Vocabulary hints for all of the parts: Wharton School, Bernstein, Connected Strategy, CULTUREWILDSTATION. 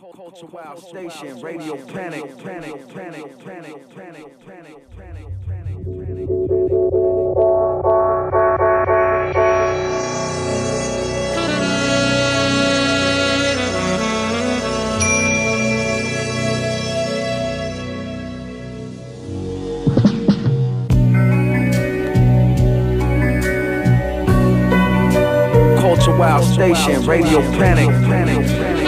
Culture Wild Station, Radio Panic, Panic, Panic, Panic, Panic, Panic, Panic, Panic, Panic. Culture Wild Station, Radio Panic, Panic, Panic.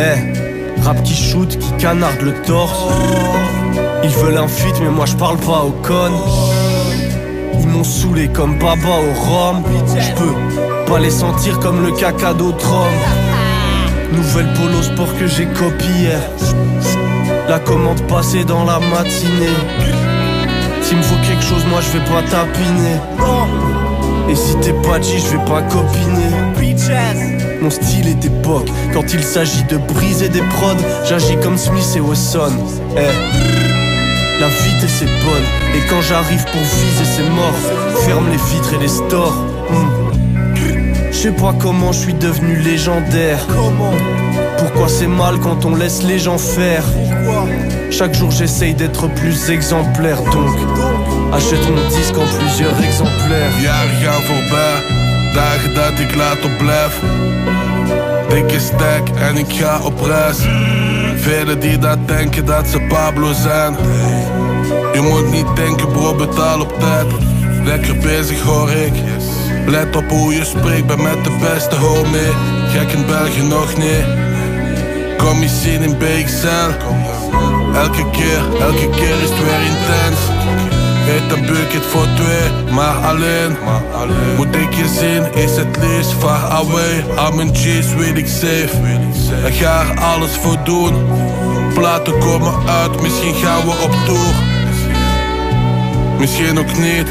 Eh, hey, rap qui shoot, qui canarde le torse. Ils veulent un feat, mais moi je parle pas aux connes. Ils m'ont saoulé comme Baba au rhum. Je peux pas les sentir comme le caca d'autres hommes. Nouvelle polo sport que j'ai copié. La commande passée dans la matinée. S'il me faut quelque chose, moi je vais pas tapiner. Et si t'es pas G, je vais pas copiner. Mon style est d'époque. Quand il s'agit de briser des prods, j'agis comme Smith et Wesson. Eh, la vie t'es c'est bonne. Et quand j'arrive pour viser, c'est mort. Ferme les vitres et les stores. Je sais pas comment je suis devenu légendaire. Pourquoi c'est mal quand on laisse les gens faire? Chaque jour j'essaye d'être plus exemplaire, donc achète mon disque en plusieurs exemplaires. Jaren gaan voorbij, dagen dat ik laat op blijf. Dikke stack en ik ga op reis. Velen die dat denken dat ze Pablo zijn. Je moet niet denken bro, betaal op tijd. Lekker bezig hoor ik. Let op hoe je spreekt, ben met de beste homie. Gek in België nog niet. Kom je zien in BXL. Elke keer is het weer intens. Eet een bucket voor twee, maar alleen. Moet ik je zien, is het liefst far away. I'm in G's, weet ik safe. Ik ga er alles voor doen. Platen komen uit, misschien gaan we op tour. Misschien ook niet,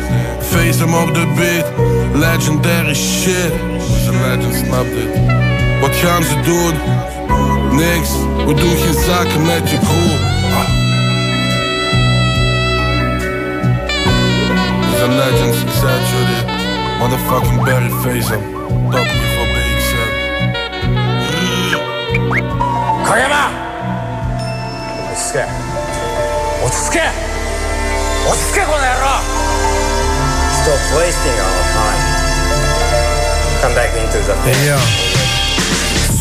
face hem op de beat. Legendary shit. Onze legend snapt dit. Wat gaan ze doen? Niks, we doen geen zaken met je crew. The legends exaggerated. Motherfucking Barry face up. Top me for BXL. Kagema! Otsuke, konero! Stop wasting our time. Come back into the thing.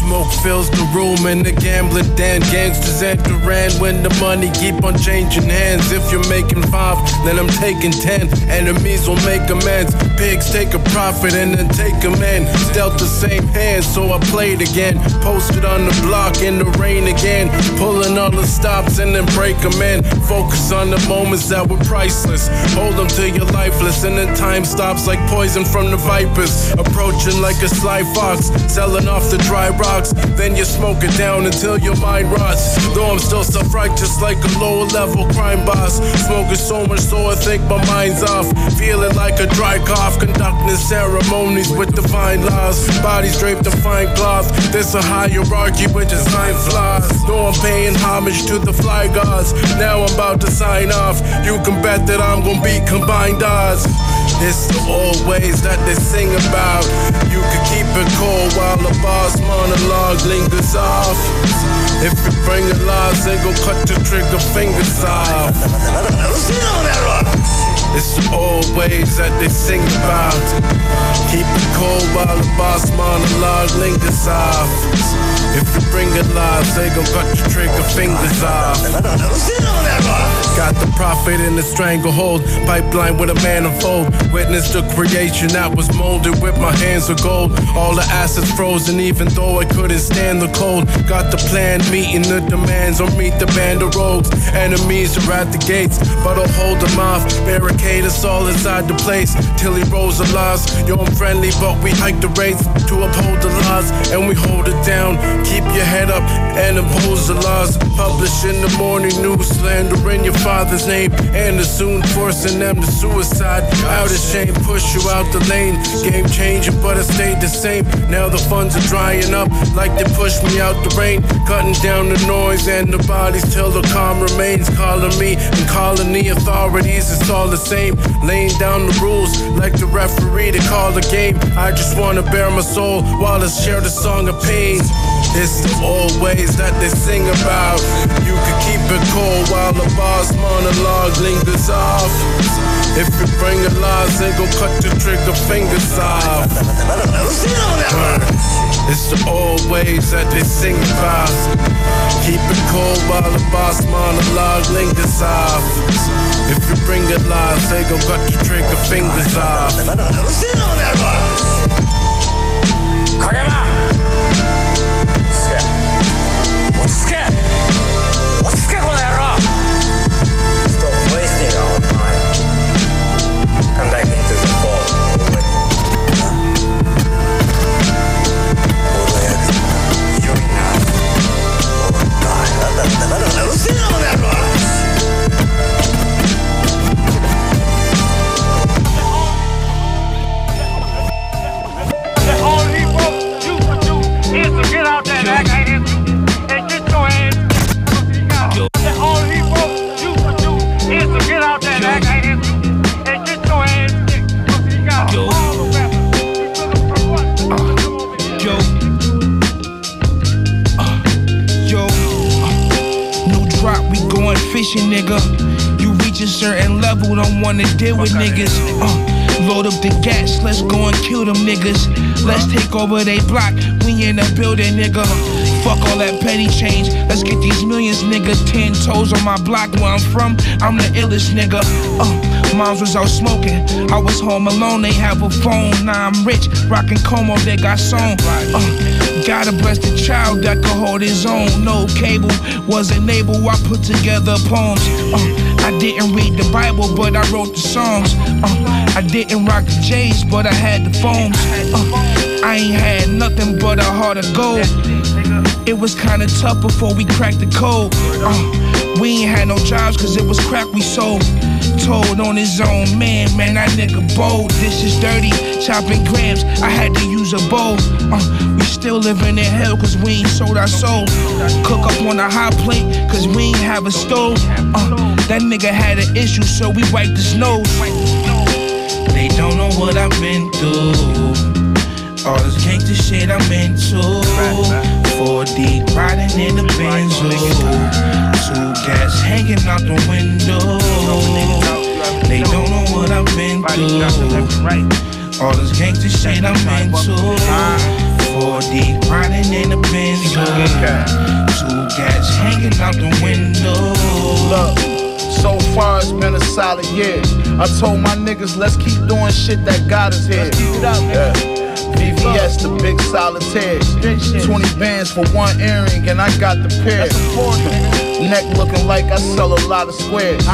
Smoke fills the room and the gambler dan gangsters at the rand when the money keep on changing hands. If you're making 5, then I'm taking 10. Enemies will make amends. Pigs take a profit and then take a man. Dealt the same hand, so I played again. Posted on the block in the rain again. Pulling all the stops and then break them in. Focus on the moments that were priceless. Hold them till you're lifeless and then time stops like poison from the vipers. Approaching like a sly fox, selling off the dry rock. Then you smoke it down until your mind rots. Though I'm still self-righteous like a low-level crime boss. Smoking so much so I think my mind's off. Feeling like a dry cough. Conducting ceremonies with divine laws. Bodies draped in fine cloth. There's a hierarchy with design flaws. Though I'm paying homage to the fly gods. Now I'm about to sign off. You can bet that I'm gonna be combined odds. It's the old ways that they sing about. You can keep it cold while the boss monologue lingers off. If you bring a live single, cut your trigger fingers off. It's the old ways that they sing about. Keep it cold while the boss monologue lingers off. If you bring a live single, cut your trigger fingers off. Got the prophet in the stranglehold. Pipeline with a manifold. Witness the creation that was molded with my hands of gold. All the assets frozen even though I couldn't stand the cold. Got the plan meeting the demands on meet the band of rogues. Enemies are at the gates, but I'll hold them off. Barricade us all inside the place till he rolls the laws. Yo, I'm friendly but we hike the rates to uphold the laws and we hold it down. Keep your head up and oppose the laws. Publish in the morning news, slandering your father's name, and is soon forcing them to suicide. Out of shame, push you out the lane. Game changing, but I stayed the same. Now the funds are drying up, like they pushed me out the rain. Cutting down the noise and the bodies till the calm remains. Calling me and calling the authorities, it's all the same. Laying down the rules like the referee to call the game. I just wanna bare my soul while I share the song of pain. It's the old ways that they sing about. You can keep it cool while the boss monologue lingers off. If you bring the lies, they gon' cut your trigger fingers off. It's the old ways that they sing about. Keep it cool while the boss monologue lingers off. If you bring the lies, they gon' cut your trigger fingers off. Nigga, you reach a certain level, don't wanna deal with niggas. Load up the gas, let's go and kill them niggas. Let's take over they block, we in the building, nigga. Fuck all that petty change, let's get these millions, nigga. 10 toes on my block, where I'm from, I'm the illest, nigga. Moms was out smoking, I was home alone, they have a phone. Now I'm rich, rockin' Como, they got sewn. Gotta bless the child that could hold his own. No cable, wasn't able, I put together poems. I didn't read the Bible, but I wrote the Psalms. I didn't rock the J's, but I had the foams. I ain't had nothing but a heart of gold. It was kinda tough before we cracked the code. We ain't had no jobs, cause it was crack we sold. Told on his own man, that nigga bold. Dishes dirty, chopping grams, I had to use a bowl. We still living in hell, cause we ain't sold our soul. Cook up on a hot plate, cause we ain't have a stove. That nigga had an issue, so we wiped his nose. They don't know what I've been through. All this gangster shit I'm into. 4D riding in the Benzo. Gas hanging out the window. They don't know what I've been through. All this gangster shit I'm into. 4D riding in the Benzo. Two cats hanging out the window. So far it's been a solid year. I told my niggas let's keep doing shit that got us here. VVS, the big solitaire. 20 bands for one earring and I got the pair. Neck looking like I sell a lot of squares.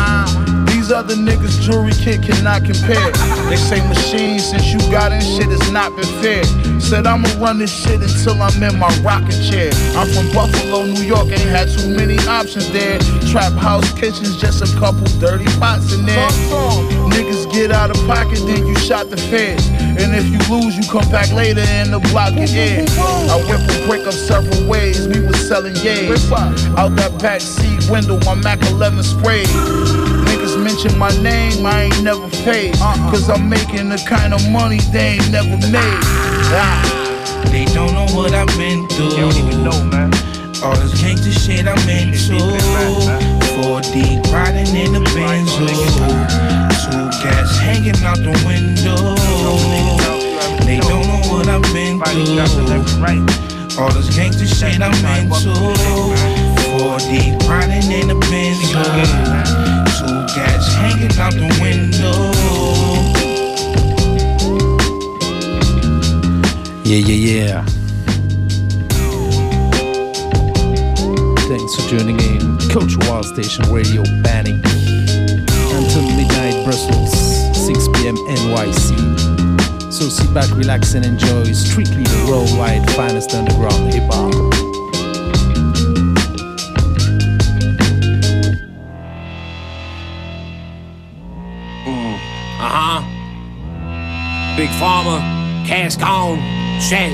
These other niggas jewelry kit cannot compare. They say machine since you got in shit it's not been fair. Said I'ma run this shit until I'm in my rocking chair. I'm from Buffalo, New York, ain't had too many options there. Trap house kitchens, just a couple dirty pots in there. Niggas get out of pocket, then you shot the feds. And if you lose, you come back later and the block is in. I whip a brick up several ways, we was selling yays. Out that backseat window, my Mac 11 sprayed. Niggas mention my name, I ain't never paid. Cause I'm making the kind of money they ain't never made. They don't know what I've been through. They don't even know, man. All this gangster shit I'm into. 4D riding in the Benzo. Cats hanging out the window. They don't know what I've been through. All this gangster shit I'm into. 4D riding in the Benzo. Two cats hanging out the window. Yeah. Thanks for tuning in. Culture Wild Station Radio Panic. Until midnight Brussels, 6 p.m. NYC. So sit back, relax and enjoy strictly the worldwide finest underground hip-hop. Big Pharma, cask on, shit.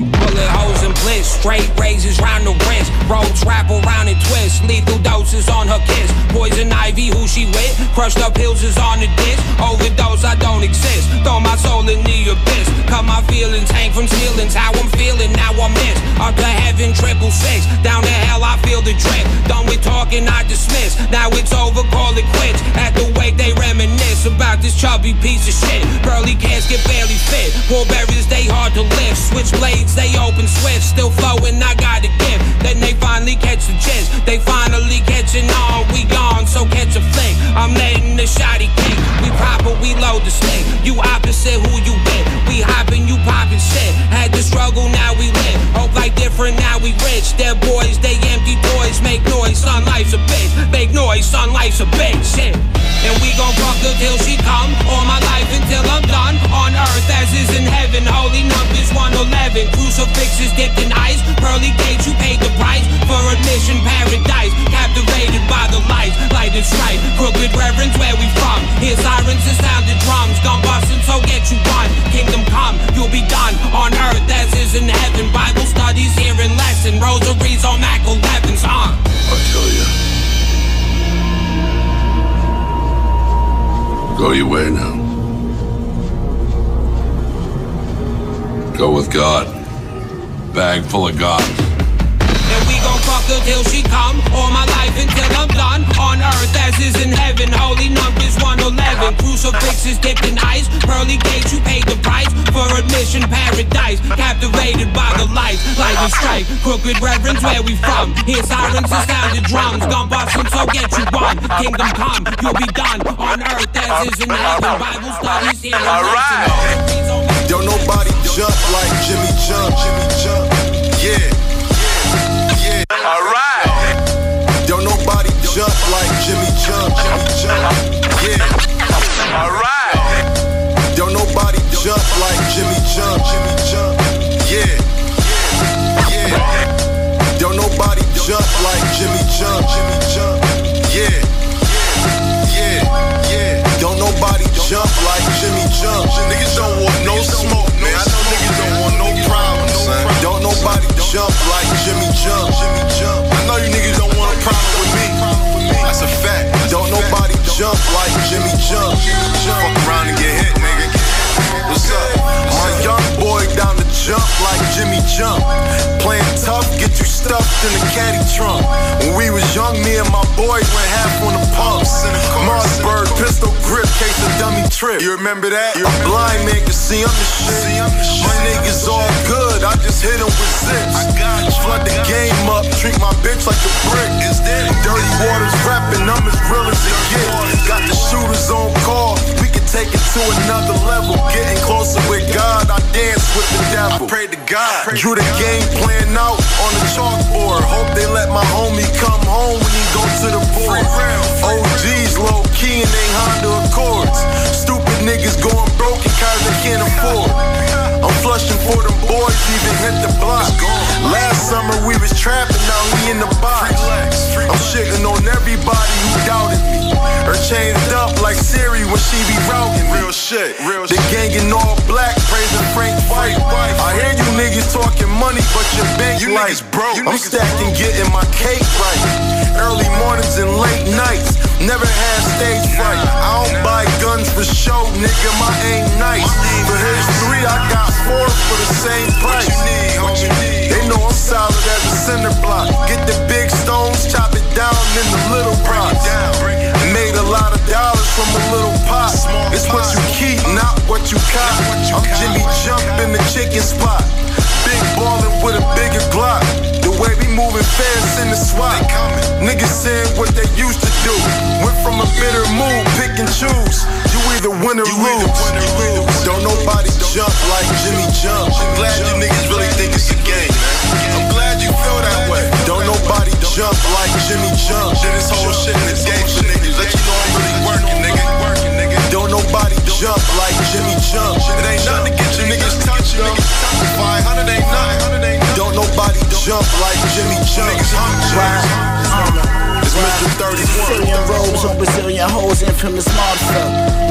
Bullet holes and blitz, straight razors round the wrist. Roads wrap around and twist, lethal doses on her kiss. Poison ivy, who she with? Crushed up pills is on the disc. Overdose, I don't exist. Throw my soul in the abyss. Cut my feelings, hang from ceilings. How I'm feeling, now I'm missed. Up to heaven, 666. Down to hell, I feel the drip. Done with talking, I dismiss. Now it's over, call it quits. At the wake, they reminisce about this chubby piece of shit. Burly casket barely fit. Poor berries, they hard to lift. Switch blades, they open swift, still flowing, I got a gift. Then they finally catch the gist. They finally catching on, we gone, so catch a flick. I'm letting the shotty kick. We proper, we load the stick. You opposite who you with. We hopping, you popping shit. Had to struggle, now we lit. Hope like different, now we rich. They're boys, they empty toys. Make noise, son, life's a bitch. Make noise, son, life's a bitch, shit. And we gon' fuck her till she come. All my life until I'm done. On earth as is in heaven. Holy numbers 111. Crucifixes dipped in ice. Pearly gates, you paid the price for admission. Paradise, captivated by the lights. Light and strife, crooked reverence, where we from? Hear sirens and sounded drums. Gun bustin', so get you gone. Kingdom come, you'll be done. On earth as is in heaven. Bible studies here in lesson. Rosaries on Mac 11's on. I tell ya, go your way now. Go with God. Bag full of God. And we gon' fuck her till she come. All my life until I'm done. On earth as is in heaven. Holy numbers 111. Crucifixes dipped in ice. Pearly gates, you paid the price for admission. Paradise, captivated by the lights. Light and strife, crooked reverence, where we from? Hear sirens and sounded drums. Gun bustin', so get you one. Kingdom come, you'll be done. On earth is in heaven. Bible studies here. All right. Don't nobody jump like Jimmy Jump. Jimmy Jump. Yeah. Yeah. All right. Don't nobody jump like Jimmy Jump. Jimmy Jump. Yeah. All right. Don't nobody jump like Jimmy Jump. Jimmy Jump. Yeah. Yeah. Don't nobody jump like Jimmy Jump. Jimmy Jump. Yeah. Don't nobody jump like Jimmy Jump. Niggas don't want no smoke, man. I know niggas don't want no problems, son. Don't nobody jump like Jimmy Jump. Jimmy Jump. I know you niggas don't want a problem with me. That's a fact. Don't nobody jump like Jimmy Jump. Fuck around and get hit, nigga. What's up? My young boy down to jump like Jimmy Jump. Playing tough, get you stuffed in the caddy trunk. When we was young, me and my boys went half on the pumps. Mossberg, pistol grip, case of dummy trip. You remember that? You're a blind man can see I'm the shit. My niggas all good, I just hit him with zips. Flood the game up, treat my bitch like a brick. Dirty waters rapping, I'm as real as it gets. Got the shooters on call, we can take it to another level. Getting closer with God, I dance with the devil. I pray to God. Drew the game plan out on the chalkboard. Hope they let my homie come home when he go to the board. OGs low key and they Honda Accords. Stupid niggas going broke and cars they can't afford. I'm flushing for them boys, even hit the block. Last summer we was trapping, now we in the box. I'm shitting on everybody who doubted me. Her changed up like Siri when she be routing me. Real shit, real shit. The gang in all black, praising Frank White. I hear you niggas talking money, but your bank you light. Niggas broke. You I'm niggas stacking, broke. Getting my cake right. Early mornings and late nights. Never had stage fright. I don't buy guns for show, nigga. My aim nice. But here's three, I got four for the same price. What you need? They know I'm solid as a cinder block. Get the big stones, chop it down in the little pots. Made a lot of dollars from a little pot. It's what you keep, not what you cop. I'm Jimmy Jump in the chicken spot. Big ballin' with a bigger Glock. The way we movin' fast in the swat. Niggas sayin' what they used to do. Went from a bitter mood, pick and choose. You either win or lose. Don't nobody jump like Jimmy Jump. I'm glad you niggas really think it's a game, man. I'm glad you feel that way. Don't nobody jump like Jimmy Jump. Did this whole shit in this game for niggas. Let you know I'm really working, nigga. Don't nobody jump like Jimmy Jump. It ain't nothing to get you niggas touching. Don't nobody jump like Jimmy Jump. It's Mr. 31. Sicilian robes on Brazilian hoes infamous mobster.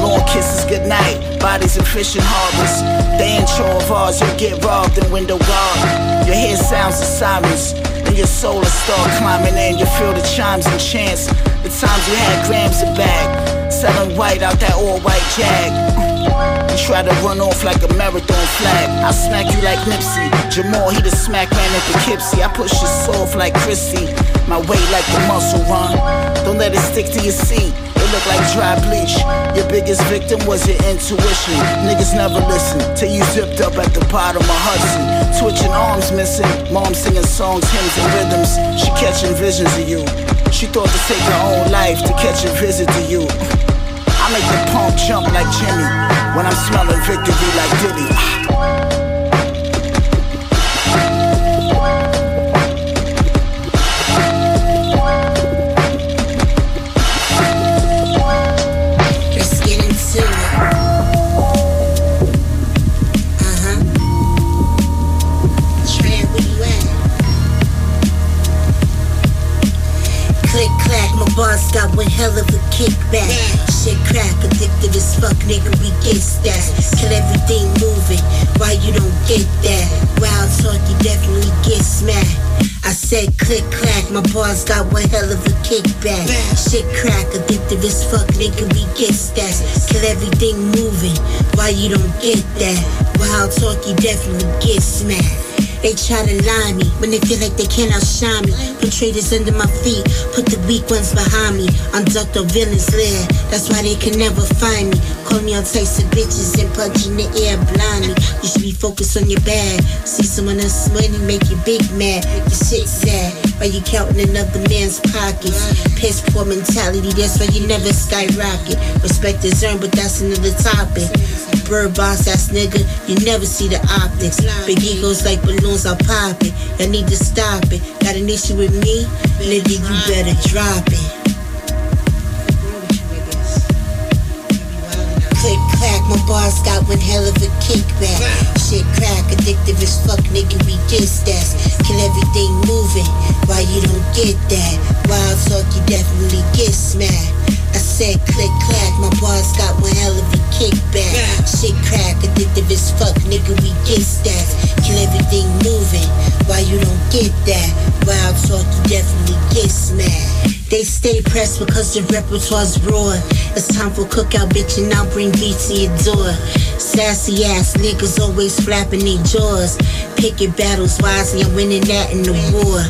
Long kisses goodnight, bodies in fishing harbors. They in chore of ours, you'll get robbed in window guard. Your head sounds of sirens, and your soul will start climbing in. You feel the chimes and chants, the times you had grams a bag, selling white out that all-white jag. You try to run off like a marathon flag. I smack you like Nipsey Jamal, he the smack man at Poughkeepsie. I push you soft like Christie, my weight like the muscle run. Don't let it stick to your seat, it look like dry bleach. Your biggest victim was your intuition. Niggas never listen till you zipped up at the bottom of Hudson. Twitching arms missing, mom singing songs, hymns and rhythms. She catching visions of you. She thought to take her own life to catch a visit to you. I make the pump jump like Jimmy when I'm smelling victory like Diddy. Let's get into it. Tread where you at. Click clack, my boss got one hell of a kickback. Shit crack, addicted as fuck, nigga, we get that. Kill everything moving, why you don't get that? Wild talk, you definitely get smacked. I said click clack, my bars got one hell of a kickback. Shit crack, addicted as fuck, nigga, we get that. Kill everything moving, why you don't get that? Wild talk, you definitely get smacked. They try to lie me, manipulate they can't outshine me. Put traitors under my feet, put the weak ones behind me. I'm ducked on villains' lair, that's why they can never find me. Call me on types of bitches and punch in the air blindly. You should be focused on your bag. See someone else's money make you big mad, make your shit sad. Why you counting another man's pockets? Piss poor mentality, that's why you never skyrocket. Respect is earned, but that's another topic. Bird boss ass nigga, you never see the optics. Big egos like balloons, I'll pop it. Y'all need to stop it. Got an issue with me? Nigga, you better drop it. Click clack, my bars got one hell of a kickback. Shit crack, addictive as fuck, nigga, we get stats. Kill everything moving, why you don't get that? Wild talk, you definitely get smacked. I said click clack, my bars got one hell of a kickback. Shit crack, addictive as fuck, nigga, we get stats. Kill everything moving, why you don't get that? Wild talk, you definitely get smacked. They stay pressed because the repertoire's broad. It's time for cookout, bitch, and I'll bring beats to your door. Sassy ass niggas always flapping their jaws. Picking battles wisely, I'm winning that in the war.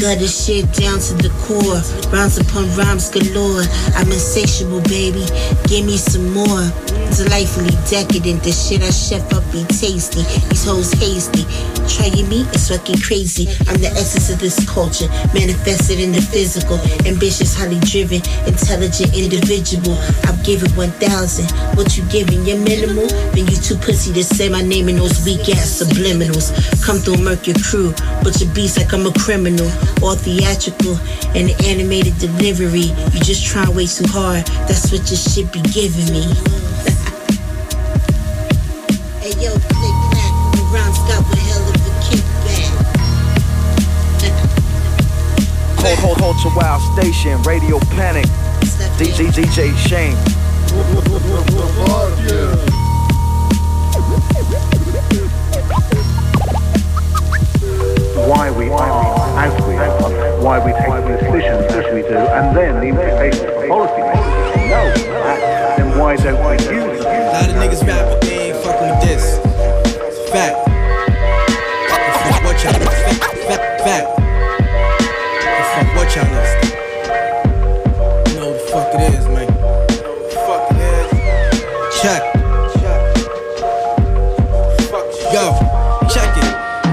Gutter shit down to the core. Rhymes upon rhymes galore. I'm insatiable, baby. Give me some more. Delightfully decadent. The shit I chef up be tasty. These hoes hasty. Trying me is fucking crazy. I'm the essence of this culture. Manifested in the physical. Ambitious, highly driven. Intelligent individual. I'm giving 1,000. What you giving? Your minimal? Then you too pussy to say my name in those weak ass subliminals. Come through murk your crew. But your beats like I'm a criminal. All theatrical and animated delivery. You just trying way too hard. That's what your shit be giving me. Hey yo, click clack, the rhymes got one hell of a kickback. Culture Wild Station, Radio Panic, DJ Shame. Why we take the decisions as we do, and then the implications for policymakers. Then why don't we use it? A lot of niggas rap, but they ain't fucking with this. It's a fact. It's from what y'all understand. Fact. It's from what y'all understand. You know what the fuck it is, man. Fuck it is. Check. Fuck. Yo, check it.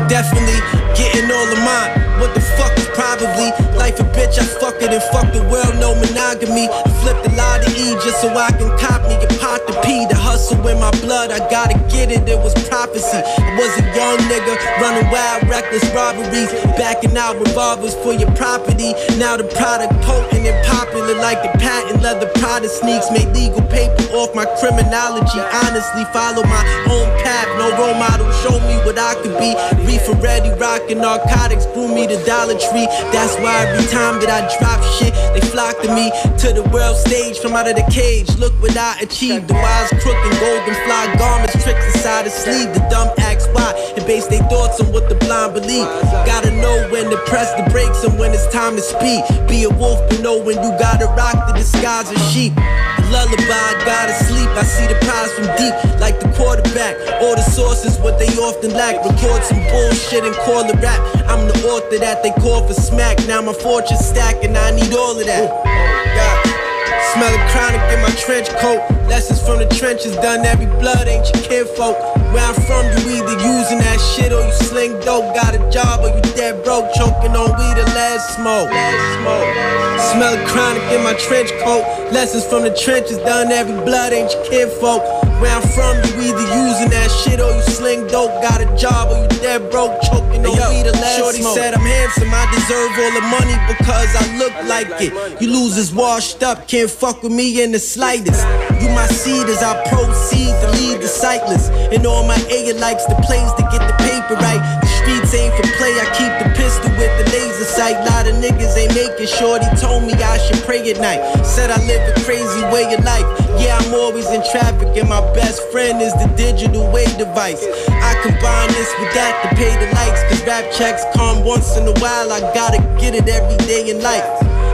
Definitely getting all of mine. What the fuck is probably life a bitch? I fuck it and fuck the world, no monogamy. I flip the lie to E just so I can cop me a pot to pee. The hustle in my blood, I gotta get it. It was prophecy. I was a young nigga. Running wild, reckless robberies. Backing out revolvers for your property. Now the product potent and popular like the patent leather Prada sneaks. Made legal paper off my criminology. Honestly, follow my own path. No role model, show me what I could be. Reefer ready, rockin' narcotics, grew me to Dollar Tree. That's why every time that I drop shit, they flock to me. To the world stage, from out of the cage, look what I achieved. The wise crook and golden fly garments, tricks inside his sleeve. The dumb acts why, and base their thoughts on what the blind believe. Gotta know when to press the brakes and when it's time to speak. Be a wolf, but know when you gotta rock the disguise of sheep. The lullaby, I gotta sleep, I see the prize from deep. Like the quarterback, all the sources, what they often lack. Record some bullshit and call it rap. I'm the author that they call for smack. Now my fortune's stacking, I need all of that. Smelling chronic in my trench coat. Lessons from the trenches, done every blood, ain't your kinfolk. Where I'm from, you either using that shit or you sling dope. Got a job or you dead broke, choking on weed or last smoke. Smelling chronic in my trench coat. Lessons from the trenches, done every blood, ain't your kinfolk. Where I'm from, you either using that shit or you sling dope. Got a job or you dead broke, choking on weed or last smoke. Shorty said I'm handsome, I deserve all the money because I look like it. You losers washed up, can't fuck with me in the slightest. You my seed as I proceed to lead the sightless. And all my A likes the plays to get the paper right. The streets ain't for play, I keep the pistol with the laser sight. Lot of niggas ain't making. Shorty told me I should pray at night. Said I live a crazy way of life. Yeah, I'm always in traffic and my best friend is the digital wave device. I combine this with that to pay the likes. Cause rap checks come once in a while, I gotta get it every day in life.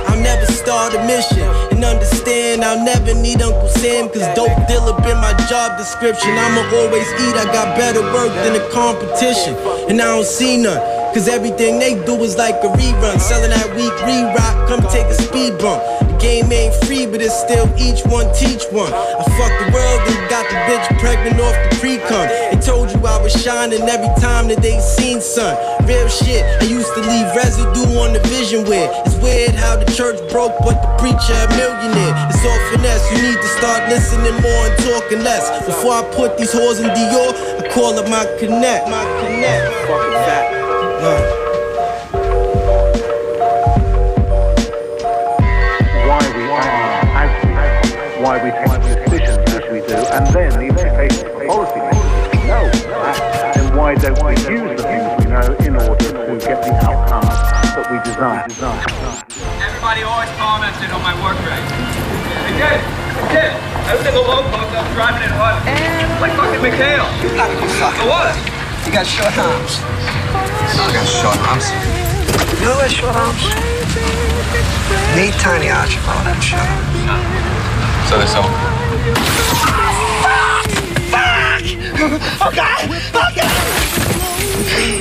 I'll never start a mission, and understand I'll never need Uncle Sam. Cause dope dealer been my job description. I'ma always eat, I got better work than the competition. And I don't see none, cause everything they do is like a rerun. Selling that weak re-rock, come take a speed bump. The game ain't free, but it's still each one teach one. I fucked the world and got the bitch pregnant off the pre-cum. They told you I was shining every time that they seen sun. Real shit, I used to leave residue on the vision where it's weird how the church broke, but the preacher a millionaire. It's all finesse, you need to start listening more and talking less. Before I put these whores in Dior, I call up my connect. Fucking fat. Why we take decisions as we do, and then the implications for policy makers. Then why don't we use the things we know in order to get the outcome that we desire. Everybody always commented on my work rate. They did. I was in the low post, I was driving it hard. Like fucking Mikhail. You got to be fucking. I was. You got short arms. I got short arms. You know what short arms? Me, Tiny Archibald, I'm short arms. So this all. Fuck! Oh God! Oh God!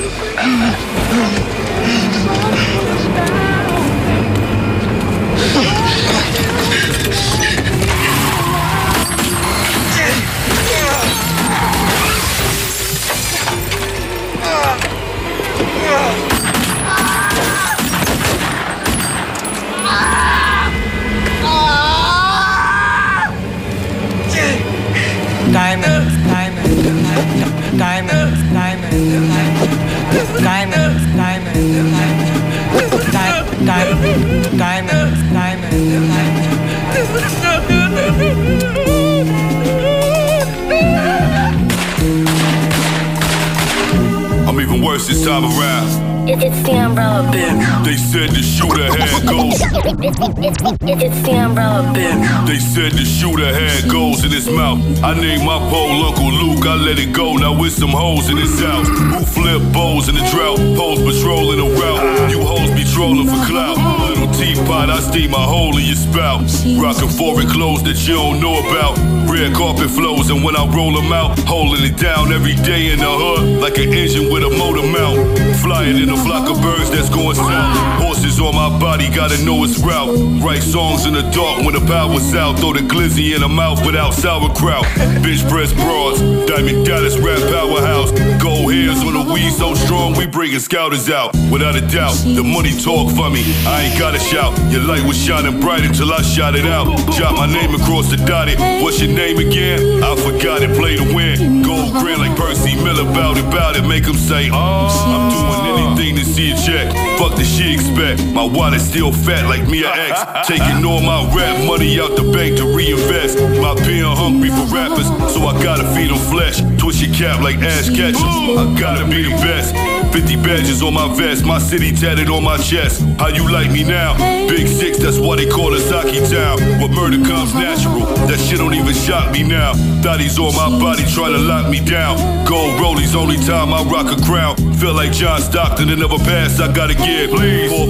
I'm even worse this time around. It's the umbrella bitch. They said to shoot a head goes. It's the umbrella bitch. They said to shoot a head goes in his mouth. I named my pole Uncle Luke. I let it go. Now with some hoes in his house. Who flip bows in the drought? Hoes patrolling the route. You hoes be trolling for clout. Teapot, I steam my hole in your spout. Rockin' foreign clothes that you don't know about. Red carpet flows, and when I roll them out, holding it down every day in the hood, like an engine with a motor mount. Flying in a flock of birds that's going south. Horses on my body, gotta know its route. Write songs in the dark when the power's out. Throw the glizzy in the mouth without sauerkraut. Bitch press bras, Diamond Dallas rap powerhouse. Gold hairs on the We so strong, we bringin' scouters out. Without a doubt, the money talk for me, I ain't gotta shout. Your light was shining bright until I shot it out. Jot my name across the dotted. What's your name again? I forgot it, play to win. Gold grand like Percy Miller, bout it. Make them say, oh, I'm doing anything to see a check. Fuck the shit expect. My wallet's still fat like Mia X. Taking all my rap money out the bank to reinvest. My pen hungry for rappers, so I gotta feed them flesh. Twist your cap like Ash Ketchum, I gotta be the best. 50 badges on my vest, my city tatted on my chest. How you like me now? Big Six, that's why they call us Hockey Town. Where murder comes natural, that shit don't even shock me now. Thotties on my body try to lock me down. Gold Rollies, only time I rock a crown. Feel like John Stockton, another pass I gotta give. 4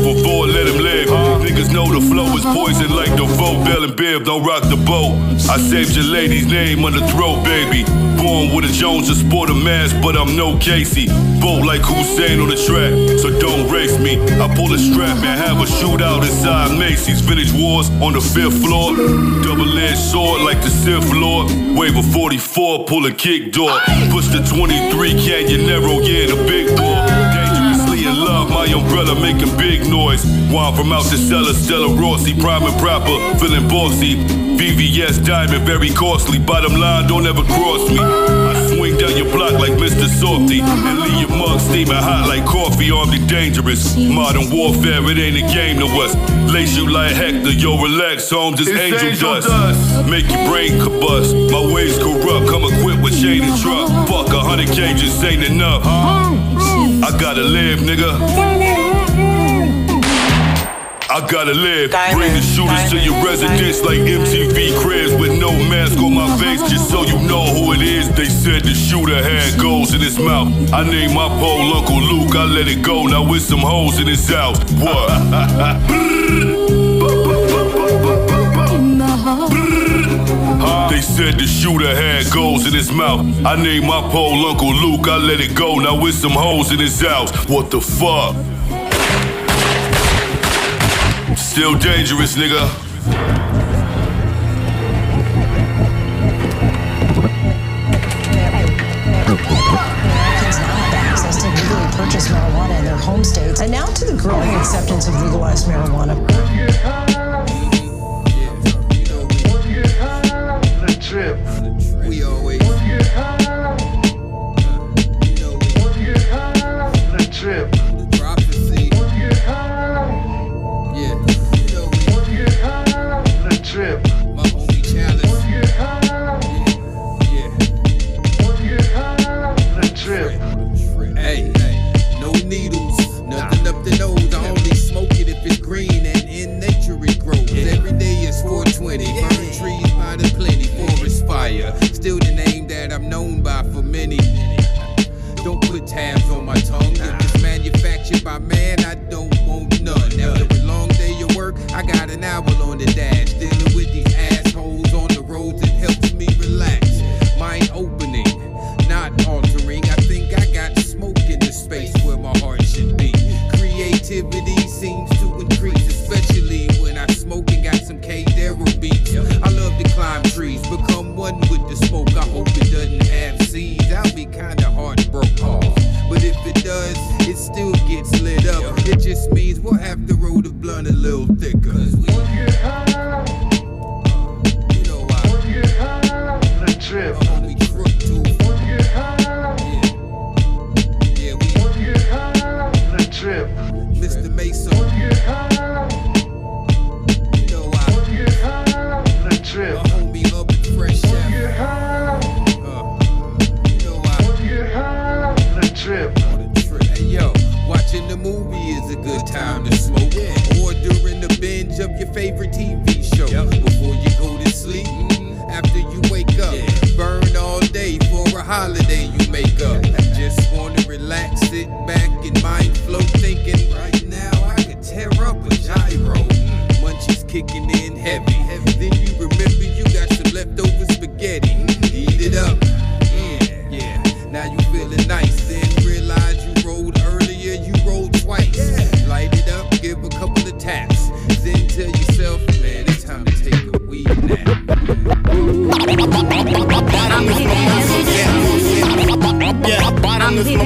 for 4, let him live. Niggas know the flow is poison like the vote. Bell and Bib, don't rock the boat. I saved your lady's name on the throat, baby. Born with a Jones to sport a mask, but I'm no Casey. Boat like Hussein on the track, so don't race me. I pull a strap and have a shootout inside Macy's. Village Wars on the 5th floor. Double-edged sword like the Sith Lord. Wave a 44, pull a kick door. Push the 23, canyon narrow, yeah, the big door. Dangerously in love, my umbrella making big noise. Wine from out the cellar, Stella Rossi, prime and proper, feeling bossy. VVS diamond, very costly. Bottom line, don't ever cross me. I swing down your block like Mr. Softy and leave your mug steaming hot like coffee. Armed and dangerous, modern warfare, it ain't a game to us. Lace you like Hector, yo, relax, Holmes, it's angel dust. Make your brain combust, my ways corrupt, come equipped with shade and truck. Fuck, 100K just ain't enough. I gotta live, nigga. I gotta live, bring the shooters to your residence like MTV Cribs with no mask on my face, just so you know who it is. They said the shooter had goals in his mouth. I named my pole Uncle Luke, I let it go, now with some hoes in his house. What? They said the shooter had goals in his mouth. I named my pole Uncle Luke, I let it go, now with some hoes in his house. What the fuck? Still dangerous, nigga. Americans now have access to legally purchase marijuana in their home states, and now to the growing acceptance of legalized marijuana. The trip. We always get high. The trip.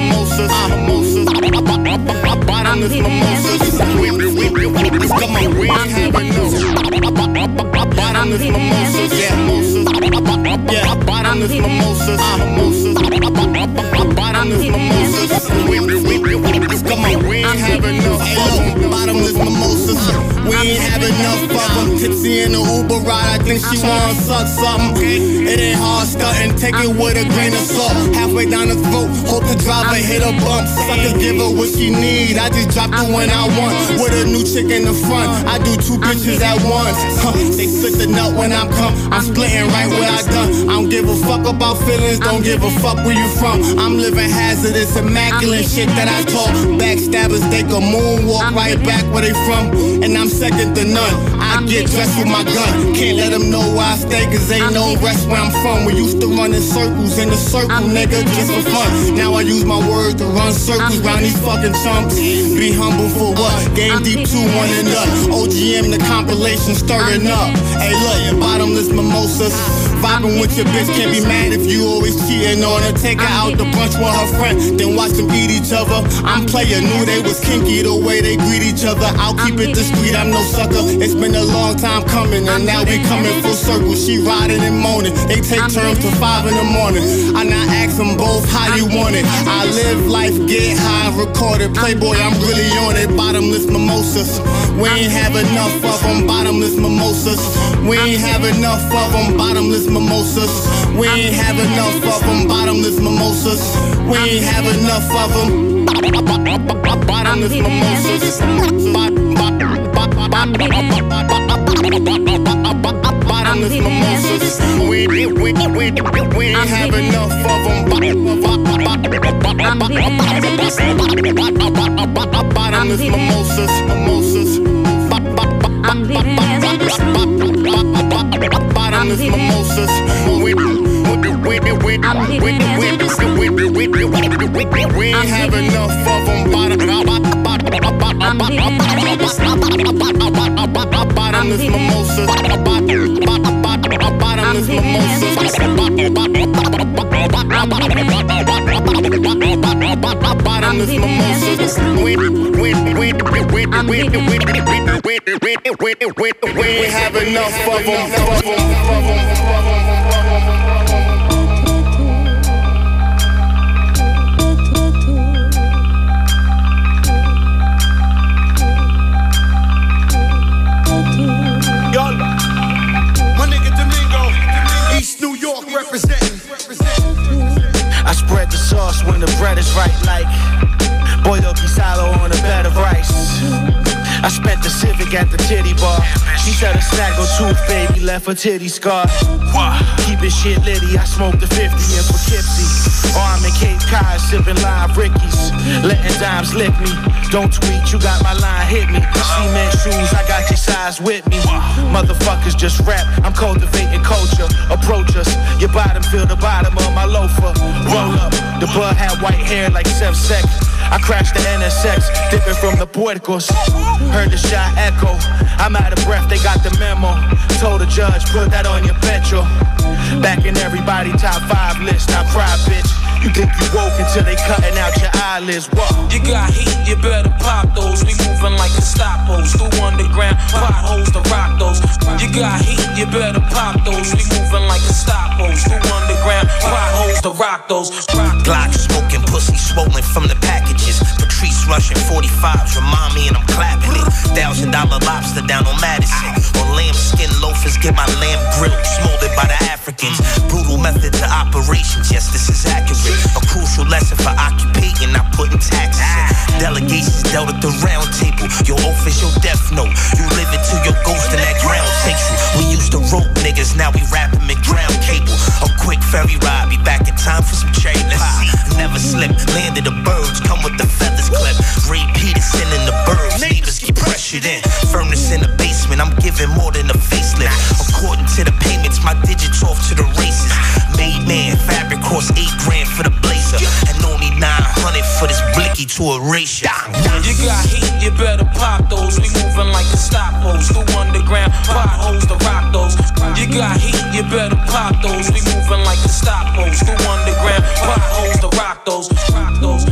mimosas, bottomless mimosas. It's got my weed having those bottomless mimosas, yeah, mimosas, yeah, bottomless mimosas, mimosas, bottomless mimosas. It's got my weed having those bottomless mimosas. We ain't had enough of them. Tipsy in the Uber ride, I think she wanna suck something. It ain't hard starting, take it with a grain of salt. Halfway down the throat, hope the driver hit a bump. Sucker give her what she need, I just drop the one I want. With a new chick in the front, I do two bitches at once. They split the nut when I'm come, I'm splitting right where I done. I don't give a fuck about feelings, don't give a fuck where you from. I'm living hazardous, immaculate shit that I talk. Backstabbers, they can moonwalk right back where they from. And I'm second to none, I get dressed with my gun. Can't let them know where I stay, cause ain't no rest where I'm from. We used to run in circles, in the circle, nigga, just for fun. Now I use my words to run circles round these fucking chumps. Be humble for what? Game deep 2-1 and up. OGM, the compilation, stirring up. Hey look, bottomless mimosas. Vibing with your bitch, can't be mad if you always cheating on her. Take her out to brunch with her friend, then watch them eat each other. I'm player, knew they was kinky the way they greet each other. I'll keep it discreet, I'm no sucker. It's been a long time coming, and now we coming full circle. She riding and moaning. They take turns to 5 in the morning. I now ask them both how you want it. I live life, get high, recorded. Playboy, I'm really on it. Bottomless mimosas. We ain't have enough of them. Bottomless mimosas. We ain't have enough of them. Bottomless mimosas. We ain't have enough of them. Bottomless mimosas. We ain't have enough of them. Bottomless mimosas. Bottomless mimosas. We ain't have enough of them. Bottomless mimosas. Bottomless mimosas. We ain't have enough of them. Bottomless mimosas, bottomless mimosas, bottomless mimosas. We have enough of them. I spread the sauce when the bread is right, like Pollo Guisado on a bed of rice. I spent the Civic at the titty bar. She said a snaggle tooth, baby, left her titty scar. Keepin' shit litty, I smoked the 50 in Poughkeepsie. Or I'm in Cape Cod, sippin' live Rickies. Letting dimes lick me. Don't tweet, you got my line, hit me. Cement shoes, I got your size with me. Motherfuckers just rap, I'm cultivating culture. Approach us, your bottom feel the bottom of my loafer. Roll up, the bud had white hair like Seth Sec. I crashed the NSX, dipping from the puercos. Heard the shot echo, I'm out of breath, they got the memo. Told the judge, put that on your petrol. Back in everybody top 5 list, now cry bitch. You think you woke until they cutting out your eyelids, what? You got heat, you better pop those. We moving like Gestapos, through underground potholes to rock those. You got heat, you better pop those. We moving like Gestapos, through underground potholes to rock those. Glock smoking, pussy swollen from the packages. Patrice rushing 45s, remind me and I'm clapping it. $1,000 lobster down on Madison. On lambskin loafers, get my lamb grilled, smolded by the Africans. Brutal method to operations, yes, this is accurate. A crucial lesson for occupating, not putting taxes in. Delegations dealt at the round table. Your oath is your death note. You live it till your ghost in that ground takes you. We used to rope niggas, now we wrap them in ground cable. A quick ferry ride, be back in time for some cherry pie. Never slip, landed the birds, come with the feathers clip. Ray Peterson and the birds, neighbors get pressured in. Furnace in the basement, I'm giving more than a facelift. According to the payments, my digits off to the races. Made man, fabric cost $8,000 for the blazer, and only $900 for this blicky to erase you. You got heat, you better pop those. We moving like the stop posts. Through underground potholes to rock those. You got heat, you better pop those. We moving like the stop posts. Through underground potholes to rock those. Rock those.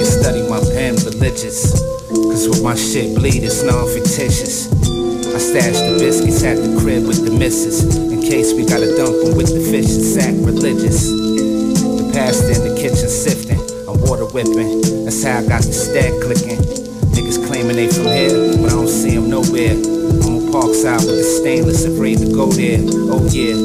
Study my pen religious, cause with my shit bleed it's non-fictitious. I stash the biscuits at the crib with the missus, in case we gotta dump them with the fish, it's sacrilegious. The pasta in the kitchen sifting, I'm water whipping, that's how I got the stack clicking. Niggas claiming they from here, but I don't see them nowhere. I'm on Parkside with the stainless, afraid to go there, oh yeah.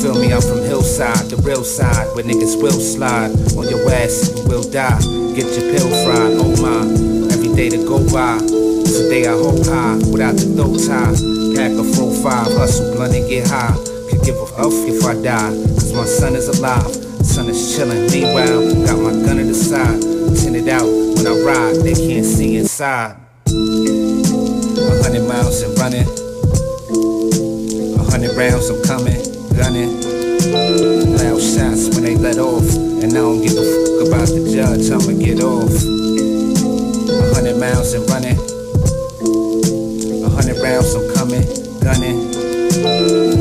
Feel me, I'm from Hillside, the real side, where niggas will slide. On your ass, you will die. Get your pill fried, oh my. Every day to go by, it's a day I hope high, without the throat tie. Pack a 4-5, hustle blunt and get high. Could give a fuck if I die, cause my son is alive. Son is chillin', meanwhile, got my gun at the side. Tend it out, when I ride, they can't see inside. 100 miles and running, 100 rounds I'm coming. Gunning. Loud shots when they let off, and I don't give a fuck about the judge, I'ma get off. 100 miles and running, 100 rounds I'm coming, gunning.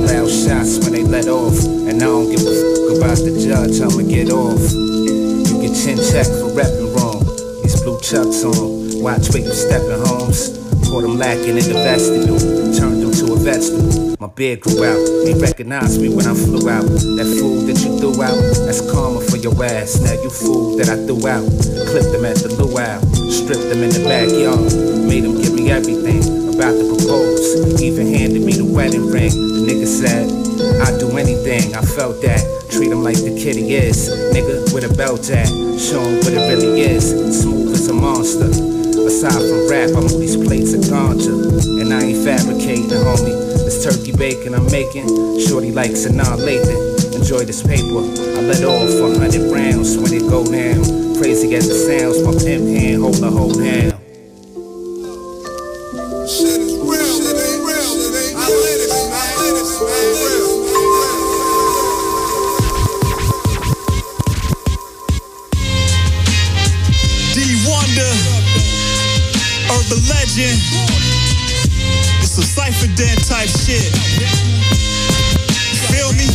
Loud shots when they let off, and I don't give a fuck about the judge, I'ma get off. You get chin checked for reppin' wrong, these blue chucks on, watch where you steppin', Holmes. Caught them lacking in the vestibule, turned them to a vegetable. My beard grew out, they recognized me when I flew out. That food that you threw out, that's karma for your ass. Now you fool that I threw out, clipped them at the luau, stripped them in the backyard, made them give me everything. About to propose, even handed me the wedding ring. The nigga said, I'd do anything, I felt that. Treat him like the kid he is, nigga with a belt at. Show him what it really is, smooth as a monster. Aside from rap, I move these plates of ganja, and I ain't fabricating, homie. This turkey bacon I'm making, shorty likes it, not later. Enjoy this paper, I let off 100 rounds when it go down. Crazy as it sounds, my pimp hand hold the whole hand. Shit. Feel me?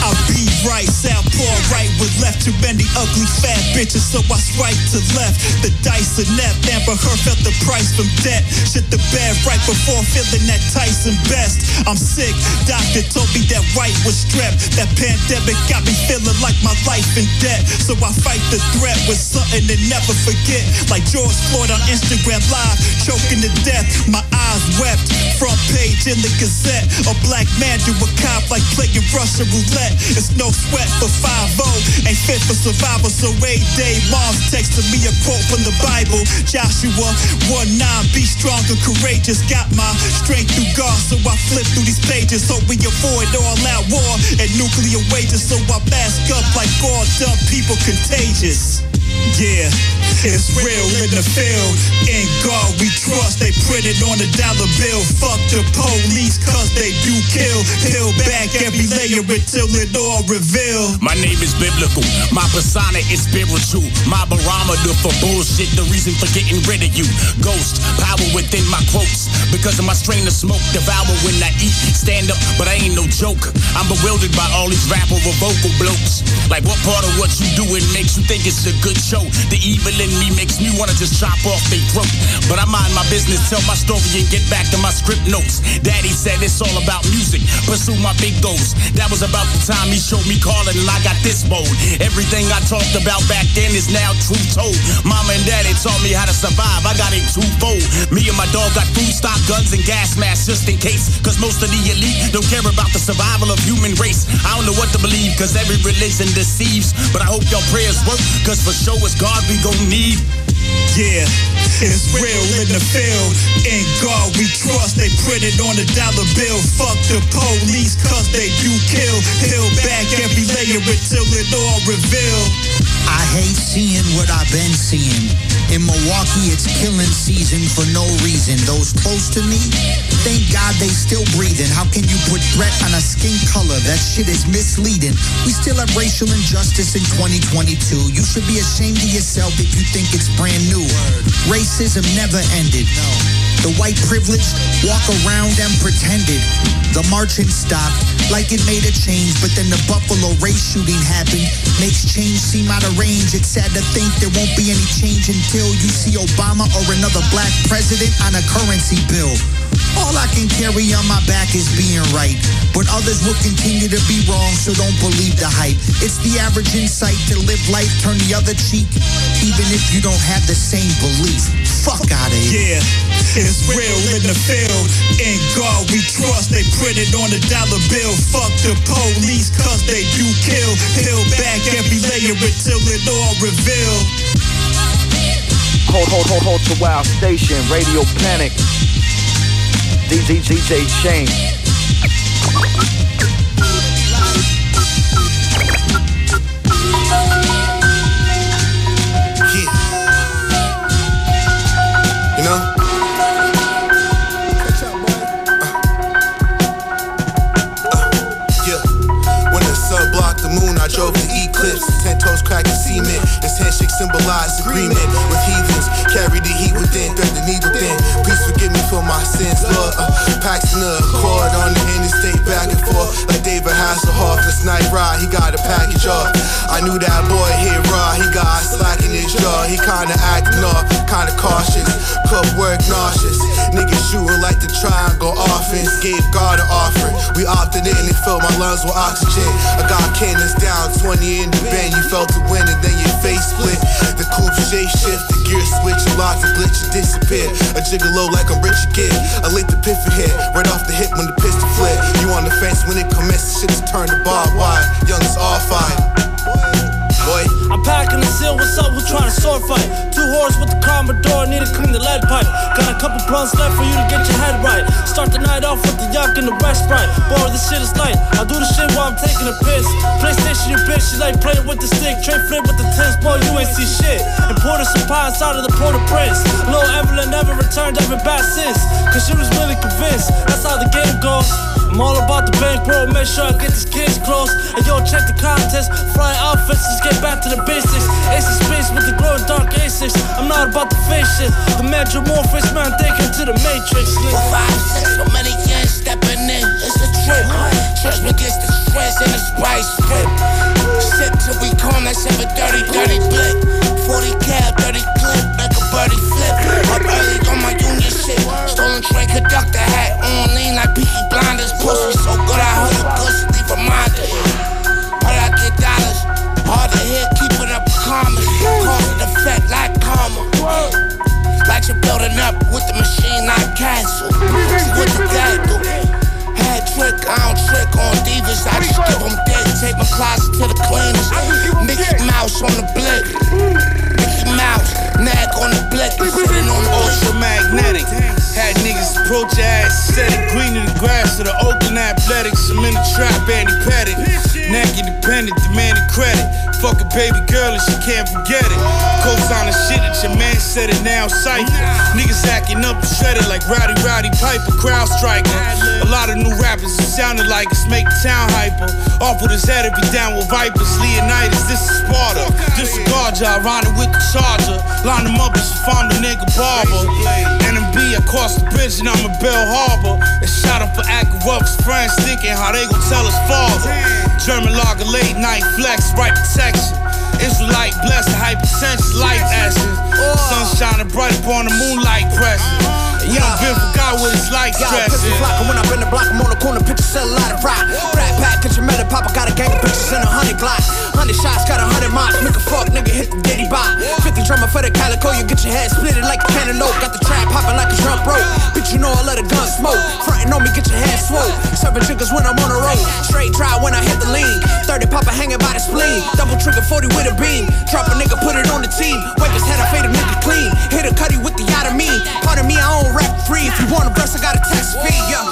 I be right, southpaw right with left. Too many ugly fat bitches, so I swipe to left. The dice are net. Amber Heard felt the price from debt. Shit the bed right before feeling that Tyson best. I'm sick. Doctor told me that white was strep. That pandemic got me feeling like my life in debt. So I fight the threat with something to never forget. Like George Floyd on Instagram Live, choking to death. My eyes wept. Front page in the Gazette. A black man do a cop like playing Russian roulette. It's no sweat for 5-0. Ain't fit for survival, so every day mom's texting me a quote from the Bible. Joshua 1:9, be strong and courageous. Got my strength through God, so I flip through these pages. Hope we avoid all out war and nuclear wages. So I mask up like all dumb people contagious. Yeah, it's real in the field. In God we trust, they printed on a dollar bill. Fuck the police, cause they do kill. Peel back every layer until it all revealed. My name is biblical, my persona is spiritual. My barometer for bullshit, the reason for getting rid of you. Ghost, power within my quotes. Because of my strain to smoke, devour when I eat. Stand up, but I ain't no joke. I'm bewildered by all these rapper or vocal blokes. Like what part of what you doing makes you think it's a good show? The evil in me makes me wanna just chop off their throat. But I mind my business, tell my story and get back to my script notes. Daddy said it's all about music, pursue my big goals. That was about the time he showed me calling and I got this bold. Everything I talked about back then is now truth told. Mama and daddy taught me how to survive, I got it twofold. Me and my dog got food stock, guns and gas masks just in case. Cause most of the elite don't care about the survival of human race. I don't know what to believe cause every religion deceives. But I hope your prayers work cause for sure it's God we gon' need. Yeah, it's real in the field. In God we trust, they printed on the dollar bill. Fuck the police, cause they do kill. Peel back every layer until it all revealed. I hate seeing what I've been seeing. In Milwaukee, it's killing season for no reason. Those close to me, thank God they still breathing. How can you put threat on a skin color? That shit is misleading. We still have racial injustice in 2022. You should be ashamed of yourself if you think it's brand new. Racism never ended. The white privileged walk around and pretended. The marching stopped like it made a change, but then the Buffalo race shooting happened. Makes change seem out of range. It's sad to think there won't be any change until you see Obama or another black president on a currency bill. All I can carry on my back is being right, but others will continue to be wrong, so don't believe the hype. It's the average insight to live life, turn the other cheek, even if you don't have the same belief. Fuck out of here. Yeah, it's real in the field. In God we trust, they printed on the dollar bill. Fuck the police, cause they do kill. Peel back every layer until it all revealed. Culturewild Station, Radio Panic, DJ Shane. Yeah. You know? I drove the Eclipse, 10 toes cracked the cement. This handshake symbolized agreement with heathens. Carry the heat within, thread the needle thin. Please forgive me for my sins, Lord. Paxton a cord on the interstate back and forth like David Hasselhoff. This night ride, he got a package off. I knew that boy here raw, he got slack in his jaw. He kinda acting off, kinda cautious. Club work nauseous. Niggas shooting like the triangle offense. Gave God an offering. We opted in and filled my lungs with oxygen. I got cannons down 20 in the band, you felt the wind and then your face split. The coupe shape shift, the gear switch, and lots of glitches disappear. A gigolo like I'm rich again. I lit the pivot hit right off the hip when the pistol flip. You on the fence when it commences, shit's turned to barbed wire. Young is all fire. Boy. I'm packing the seal, what's up, who's trying to sword fight? Two whores with the Commodore, need to clean the lead pipe. Got a couple blunts left for you to get your head right. Start the night off with the yuck and the rest right. Boy, this shit is light, I'll do the shit while I'm taking a piss. PlayStation, your bitch, she like playing with the stick. Trade flip with the tips, boy, you ain't see shit. Imported some pie inside of the Port-au-Prince. Lil' Evelyn never returned every bat since, cause she was really convinced, that's how the game goes. I'm all about the bankroll, make sure I get these kids close. And yo, check the contest, fly outfits, let's get back to the basics. Ace of space with the glowing dark A6. I'm not about to face shit. The metamorphosis, man, taking to the matrix. 4, 5, 6, so many young stepping in. It's a trip. Trust me, gets the stress and the spice strip. Sip till we calm, that's have a dirty, dirty blick. 40 cab, dirty clip, like a birdie flip. Up early on my union shit. Stolen train, conductor hat on lean like Peaky Blinders. Pussy so good, I heard a pussy leave a reminder. But I get dollars. Hard to hear, keeping up karma. Cause it effect like karma. Like you're building up with the machine, not castle. See what the dad do. Head trick, I don't trick on divas. I just give them dick, take my closet to the cleaners. Mickey Mouse on the blick. Mickey Mouse, nag on the blick. Sitting on the ultra magnetic. Had niggas approach your ass, set it green to the grass to the Oakland Athletics. I'm in the trap, anti-petted. Naggy dependent, demanding credit. Fuck a baby girl and she can't forget it. Co-sign the shit that your man said it now, cypher. Niggas acting up and shredded like Rowdy Piper, crowd striker. A lot of new rappers who sounded like us make the town hyper. Off with his head if he down with vipers. Leonidas, this is Sparta. Disregard y'all, riding with the charger. Line them up and she find the nigga barber. NMB, I crossed the bridge and I'm in Bell Harbor. And shot him for acting rough's friends, thinking how they gon' tell his father. German lager, late night flex, right protection. Israelite blessed, hypersensitive, life essence. Sun shining bright upon the moonlight pressing. Young Ben forgot what it's like dressing. When I've been the block, I'm on the corner, picture sell a lot of rock. Brad Pack, catch your melon, Papa got a gang of bitches in a 100 Glock. 100 shots, got 100 miles, nigga fuck, nigga hit the Diddy bot. 50 drummer for the calico, you get your head splitted like a cantaloupe. Got the trap popping like a drum rope. Bitch, you know I let a gun smoke. Frontin' on me, get your head swole. Serving jiggers when I'm on the road. Straight dry when I hit the lean. 30 Papa hanging by the spleen. Double trigger 40 with a beam. Drop a nigga, put it on the team. Wipe his head, I fade a nigga clean. Hit a cutty with the out of me. Part of me, I don't rap free. If you want a bless, I got a text fee. Yeah.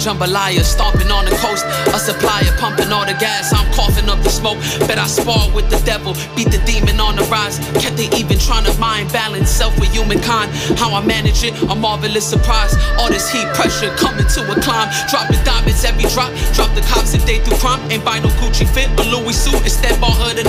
Jambalaya, stomping on the coast, a supplier pumping all the gas, I'm coughing up the smoke, bet I spar with the devil, beat the demon on the rise, kept it even trying to mind balance self with humankind, how I manage it, a marvelous surprise, all this heat pressure coming to a climb, dropping diamonds every drop, drop the cops if they do crime, ain't buy no Gucci fit, but Louis suit, instead bought her the 9,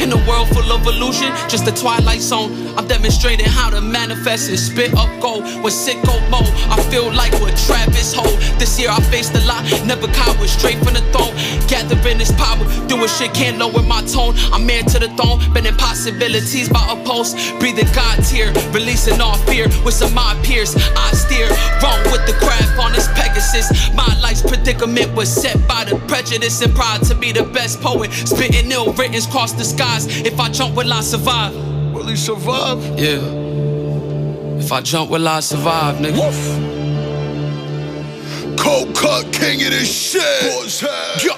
in a world full of illusion, just the twilight zone, I'm demonstrating how to manifest and spit up gold, with sicko mode, I feel like what Travis hold, this year I faced a lot, never cowered, straight from the throne, gathering this power, doing shit, can't lower my tone, I'm heir to the throne, been impossibilities by a pulse, breathing God tear, releasing all fear, with some odd peers, I steer, wrong with the crab on this Pegasus, my life's predicament was set by the prejudice and pride to be the best poet, spitting ill writtens cross the skies, if I jump will I survive? Will he survive? Yeah. If I jump will I survive, nigga? Woof. Cold cut king of this shit. Yeah.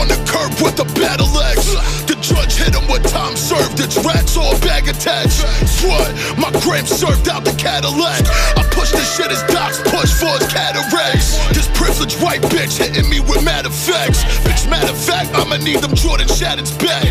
On the curb with the battle axe. The judge hit him with time served. It's rats all bag attached. Sweat, my grave served out the Cadillac. I push this shit as docs push for his cataracts. This privilege white bitch hitting me with mad effects. Bitch, matter of fact, I'ma need them Jordan Shannon's back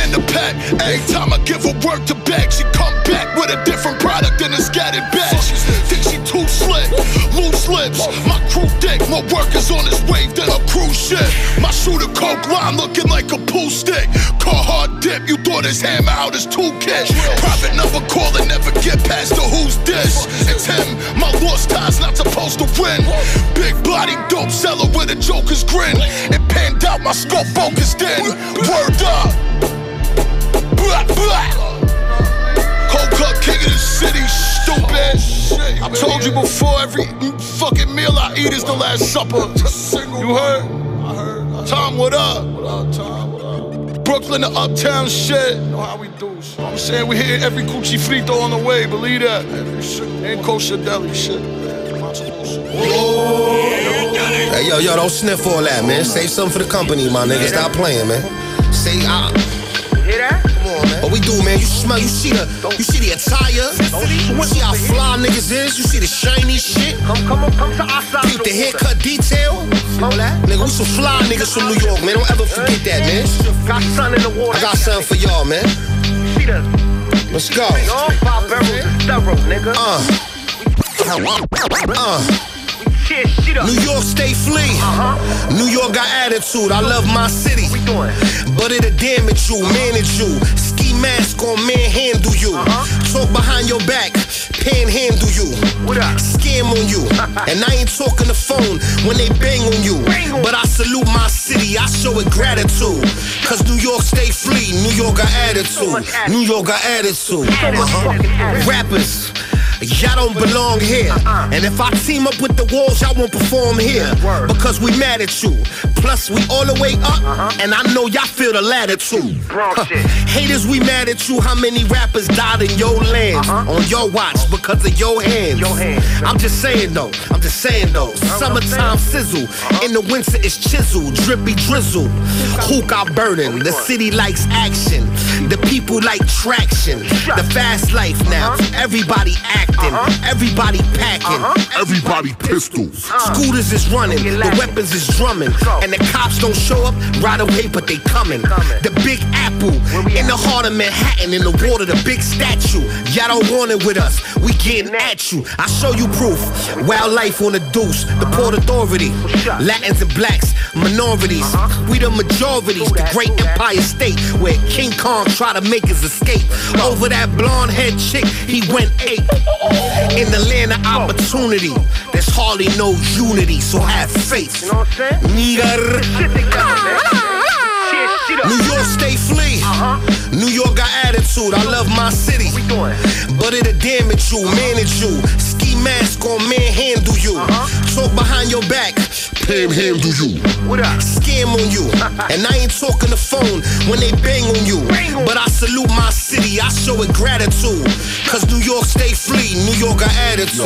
and the pack. Every time I give her work to bag, she come back with a different product than a scattered batch. Think she too slick, loose lips. My crew dick, more workers on this wave than a cruise ship. My shooter coke line looking like a pool stick. Car hard dip, you thought his hammer out his toolkit. Private number calling, never get past the who's this. It's him, my lost tie's not supposed to win. Big bloody dope seller with a joker's grin. It panned out, my skull focused in. Word up, blah blah. Cold Club King of the City, stupid. I told you before, every fucking meal I eat is the last supper. You heard? I heard. Tom, what up? What up, Tom? Brooklyn to uptown shit. You know how we do shit. I'm saying we hear every cucci frito on the way, believe that. Ain't kosher deli shit. Hey, yo, don't sniff all that, man. Save something for the company, my nigga. Stop playing, man. Say ah. Hear that? Come on, man. What we do, man? You smell, you see the attire. You see how fly niggas is. You see the shiny shit. Come to our side. Keep the haircut detail. Nigga, we some fly niggas from New York, man. Don't ever forget that, man. I got something for y'all, man. Let's go. New York stay flee. New York got attitude. I love my city, but it'll damage you, manage you. Ski mask on, man, handle you. Talk behind your back, panhandle you, scam on you. And I ain't talking the phone when they bang on you. But I salute my city, I show it gratitude. Cause New York stay free, New York got attitude. New York got attitude. Rappers, y'all don't belong here. And if I team up with the walls, y'all won't perform here. Because we mad at you. Plus we all the way up, and I know y'all feel the latitude. Haters, we mad at you. How many rappers died in your land, on your watch, because of your hands? I'm just saying though. Summertime sizzle, in the winter it's chisel. Drippy drizzle, hookah burning. The city likes action, the people like traction. The fast life now, everybody acting, everybody packing, everybody pistols. Scooters is running, the weapons is drumming, and the cops don't show up right away, but they coming. The Big Apple in the heart of Manhattan, in the water, the big statue. Y'all don't want it with us, we getting at you. I show you proof. Wildlife on the deuce, the Port Authority. Latins and blacks, minorities, we the majorities. The great Empire State, where King Kong try to make his escape. Over that blonde head chick, he went ape. In the land of opportunity, there's hardly no unity, so have faith. You know what I'm saying? Nigga. New York stay flee. New York got attitude. I love my city, but it'll damage you, manage you. Ski mask on, man, handle you. Talk behind your back, panhandle you, scam on you. And I ain't talking the phone when they bang on you. But I salute my city, I show it gratitude. Cause New York stay free, New York got attitude.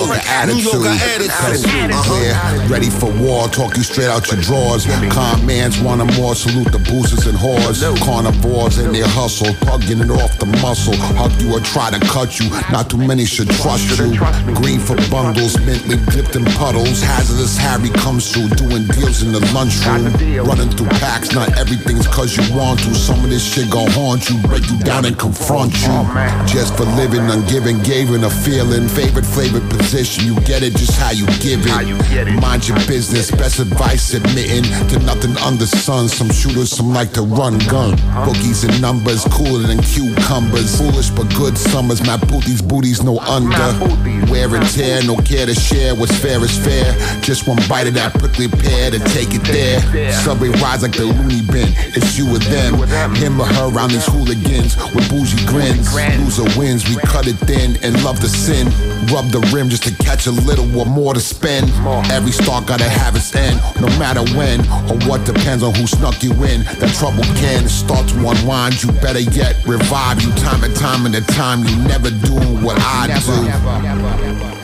New York got attitude. Yeah, ready for war, talk you straight out your drawers. Calm mans want them more, salute the boosters and whores. Carnivores in their hustle, tugging it off the muscle. Hug you or try to cut you, not too many should trust you. Green for bundles, mentally dipped in puddles. Hazardous Harry comes through, doing deals in the lunchroom. Running through packs, not everything's cause you want to. Some of this shit gon' haunt you, break you down and confront you. Just for living, ungiven, giving a feeling. Favorite flavored position, you get it just how you give it. Mind your business, best advice admitting to nothing under sun. Some shooters, some like to run gun. Bookies and numbers, cooler than cucumbers. Foolish but good summers, my booties, no under. Wear and tear, no care to share, what's fair is fair. Just one bite of that prickly pear to take it there. Subway rides like the loony bin, it's you with them. Him or her around these hooligans with bougie grins. Loser wins, we cut it thin and love the sin. Rub the rim just to catch a little or more to spend. Every star gotta have its end, no matter when or what, depends on who snuck you in. That trouble can start to unwind you, better yet revive you. Time and time and a time, you never doing what I do. Never.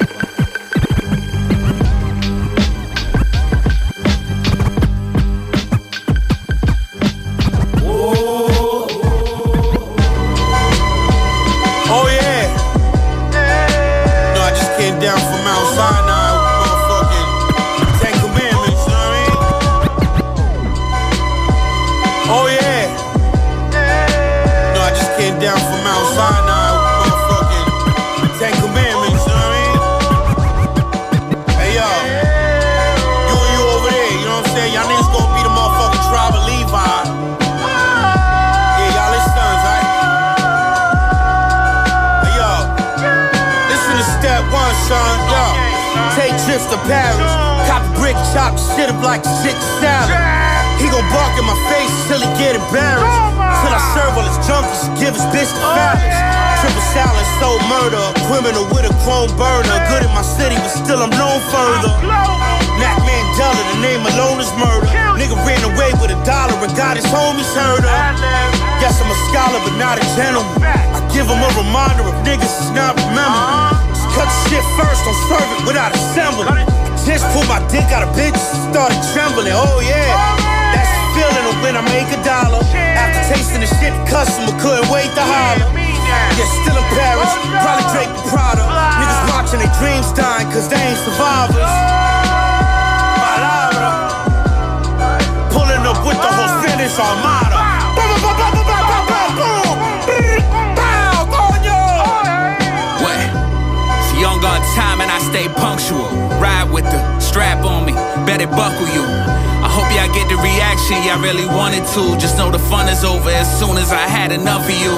Down from Mount Sinai with motherfucking 10 commandments, you know what I mean? to Paris. Cop brick, chop shit up like six salads. He gon' bark in my face till he get embarrassed. Till I serve all his junkies, give his bitch to Paris. Triple salad, soul murder, criminal with a chrome burner. Good in my city, but still I'm known further. Mac Mandela, the name alone is murder. Nigga ran away with $1 and got his homies hurt up. Guess I'm a scholar, but not a gentleman. I give him a reminder if niggas is not remembered. Cut shit first, don't serve it without a symbol. Just pulled my dick out of bitch, started trembling. Oh yeah, that's the feeling of when I make $1. After tasting the shit, the customer couldn't wait to holler. Yeah, still in Paris, probably Drake and Prada. Niggas watching their dreams dying, cause they ain't survivors. Palabra. Pulling up with the whole finish armada. On time and I stay punctual. Ride with the strap on me, better buckle you. I hope y'all get the reaction y'all really wanted to. Just know the fun is over as soon as I had enough of you.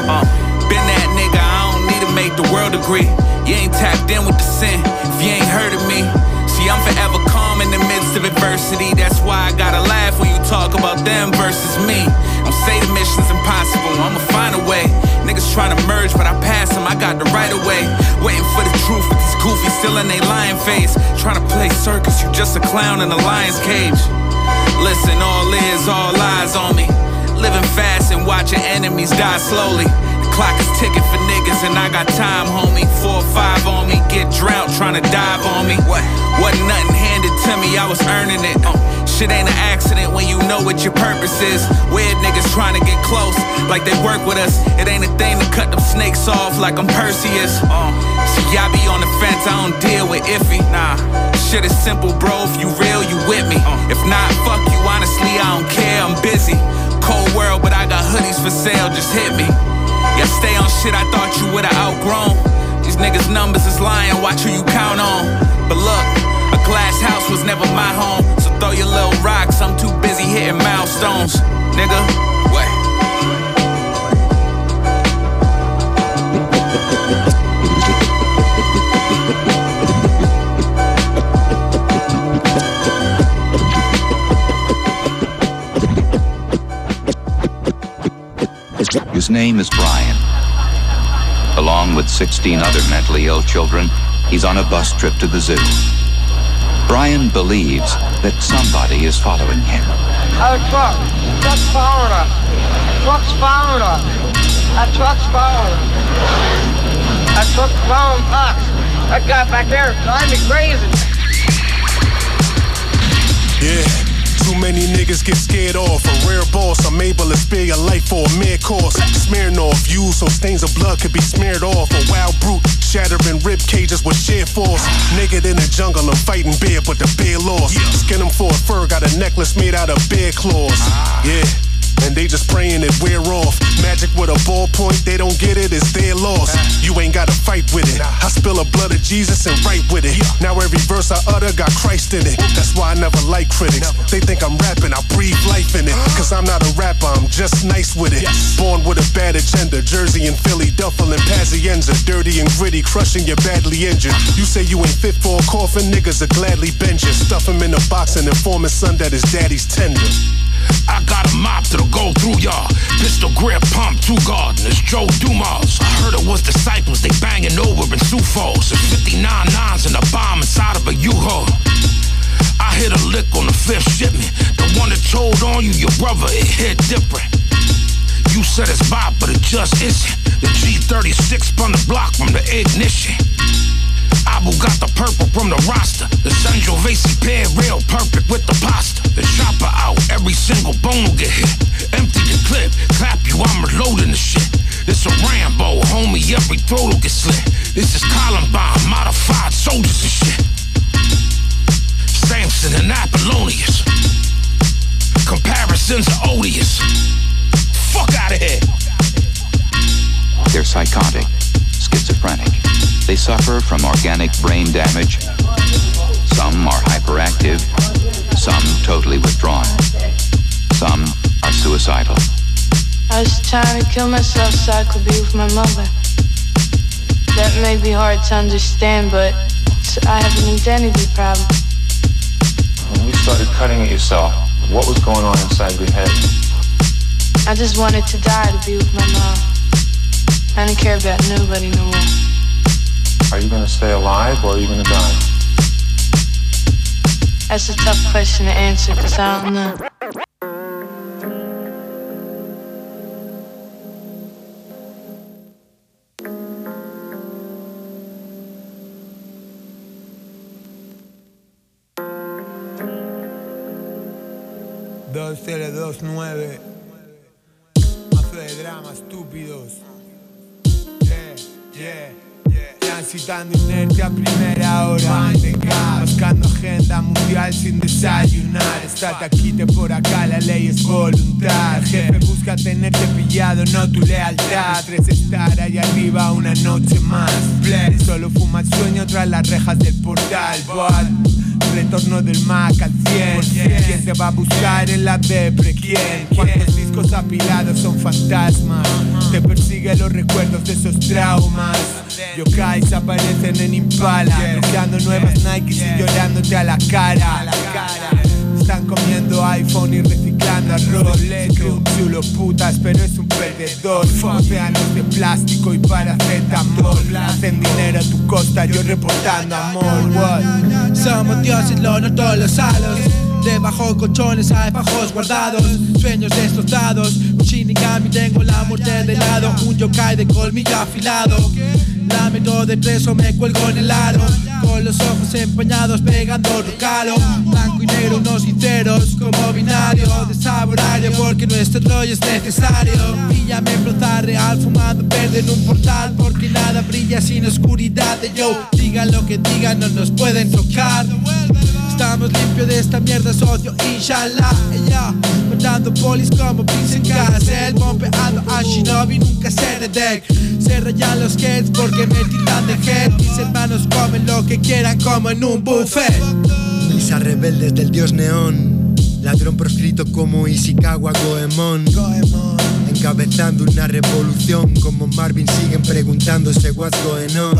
Been that nigga, I don't need to make the world agree. You ain't tapped in with the sin if you ain't heard of me. See, I'm forever calm in the midst of adversity. That's why I gotta laugh when you talk about them versus me. Don't say the mission's impossible, I'ma find a way. Niggas tryna merge, but I pass them, I got the right of way. Waiting for the truth with this goofy still in they lion face. Tryna play circus, you just a clown in a lion's cage. Listen, all ears, all eyes on me. Living fast and watching enemies die slowly. The clock is ticking for niggas and I got time, homie. 4 or 5 on me, get drowned tryna dive on me. Wasn't nothing handed to me, I was earning it. Shit ain't an accident when you know what your purpose is. Weird niggas trying to get close, like they work with us. It ain't a thing to cut them snakes off like I'm Perseus. See, I be on the fence, I don't deal with iffy. Nah, shit is simple, bro, if you real, you with me. If not, fuck you, honestly, I don't care, I'm busy. Cold world, but I got hoodies for sale, just hit me. Yeah, stay on shit I thought you would've outgrown. These niggas' numbers is lying, watch who you count on. But look, a glass house was never my home, so throw your little rocks, I'm too busy hitting milestones, nigga. What? His name is Brian. Along with 16 other mentally ill children, he's on a bus trip to the zoo. Brian believes that somebody is following him. A truck. Truck's following us. Truck's following us. A truck's following us. A truck's following us. That guy back there is driving me crazy. Yeah. Too many niggas get scared off. A rare boss, I'm able to spare your life for a mere cause. Smearing off you so stains of blood could be smeared off. A wild brute, shattering rib cages with sheer force. Naked in the jungle, I'm fighting bear, but the bear lost. Skin him for a fur, got a necklace made out of bear claws. Yeah. And they just praying it wear off. Magic with a ballpoint, they don't get it, it's their loss. You ain't gotta fight with it. I spill the blood of Jesus and write with it. Now every verse I utter got Christ in it. That's why I never like critics. They think I'm rapping, I breathe life in it. Cause I'm not a rapper, I'm just nice with it. Born with a bad agenda, Jersey and Philly, duffel and Pazienza. Dirty and gritty, crushing your badly injured. You say you ain't fit for a coffin, niggas are gladly bend you. Stuff him in a box and inform his son that his daddy's tender. I got a mop that'll go through y'all. Pistol grip, pump, two gardeners, Joe Dumas. I heard it was disciples, they banging over in Sioux Falls. There's 59 nines and a bomb inside of a U-Haul. I hit a lick on the 5th shipment. The one that told on you, your brother, it hit different. You said it's bop, but it just isn't. The G36 spun the block from the ignition. Abu got the purple from the roster. The Sangiovese pair real perfect with the pasta. The chopper out, every single bone will get hit. Empty the clip, clap you, I'm reloading the shit. This a Rambo, homie, every throat will get slit. This is Columbine, modified soldiers and shit. Samson and Apollonius. Comparisons are odious. Fuck out of here. They're psychotic, schizophrenic. They suffer from organic brain damage. Some are hyperactive. Some totally withdrawn. Some are suicidal. I was trying to kill myself so I could be with my mother. That may be hard to understand, but I have an identity problem. you started cutting at yourself, what was going on inside your head? I just wanted to die to be with my mom. I didn't care about nobody no more. Are you going to stay alive or are you going to die? That's a tough question to answer because I don't know. L29 mazo de drama, estúpidos. Transitando inercia a primera hora, buscando agenda mundial sin desayunar. Estate aquí, te por acá, la ley es voluntad. El jefe busca tenerte pillado, no tu lealtad. Tres estar allá arriba una noche más. Blair solo fuma el sueño tras las rejas del portal. But retorno del Mac al 100. ¿Quién se va a buscar en la depre? ¿Quién? Cuántos discos apilados son fantasmas. Te persiguen los recuerdos de esos traumas. Yokais aparecen en Impala, buscando nuevas Nikes y llorándote a la cara. Están comiendo iPhone y reciclando arroz. Creo un chulo putas, pero es un perdedor. Océanos de plástico y paracetamol. Hacen dinero a tu costa, yo reportando amor. What? Somos dioses, lo noto en los halos. Debajo colchones hay fajos guardados. Sueños destrozados, un shinigami tengo la muerte de lado. Un yokai de colmillo afilado. La meto de preso, me cuelgo en el aro. Con los ojos empañados pegando recalo. Blanco y negro, no sinceros como binario. Desaborario porque nuestro rollo es necesario. Píllame en plaza real fumando verde en un portal. Porque nada brilla sin oscuridad de yo. Digan lo que digan, no nos pueden tocar. Estamos limpios de esta mierda, socio, inshallah. Ella, matando polis como Vince en cárcel. Bombeando a Shinobi, nunca seré deck. Se rayan los heads porque me tiran de head. Mis hermanos comen lo que quieran como en un buffet. Lisas rebeldes del dios neón. Ladrón proscrito como Ishikawa Goemon. Encabezando una revolución. Como Marvin siguen preguntándose what's going on.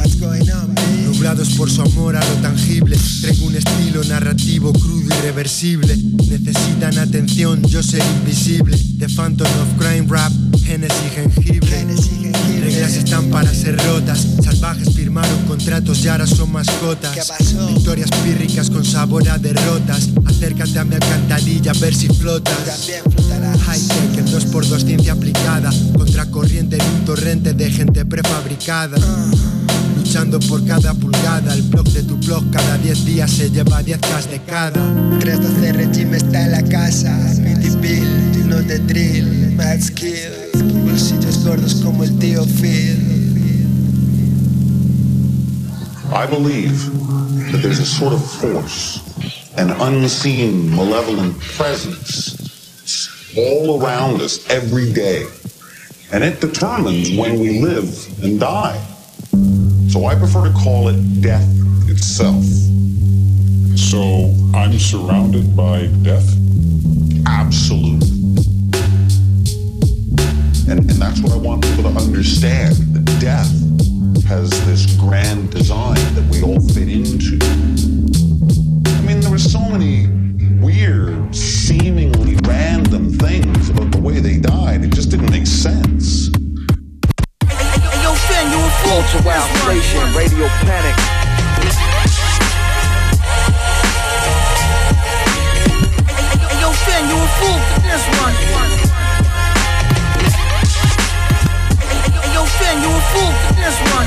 Nublados por su amor a lo tangible. Traigo un estilo narrativo crudo irreversible. Necesitan atención, yo soy invisible. The Phantom of Crime Rap, Genesis Jengibre. Reglas están para ser rotas. Salvajes firmaron contratos y ahora son mascotas. Victorias pírricas con sabor a derrotas. Acércate a mi alcantarilla a ver si flotas. High-tech, el 2x2, ciencia aplicada. Contracorriente en un torrente de gente prefabricada. Luchando por cada pulgada. El blog de tu blog cada 10 días se lleva 10k de cada. 312 regime está en la casa. Midibil, no de drill, mad skill. I believe that there's a sort of force, an unseen, malevolent presence all around us every day. And it determines when we live and die. So I prefer to call it death itself. So I'm surrounded by death? Absolutely. And that's what I want people to understand, that death has this grand design that we all fit into. I mean, there were so many weird, seemingly random things about the way they died, it just didn't make sense. Hey, yo, Finn, you CULTUREWILDSTATION, Radio Panic. Hey, yo, Finn, you a fool for this one. Finn, you a fool for this one.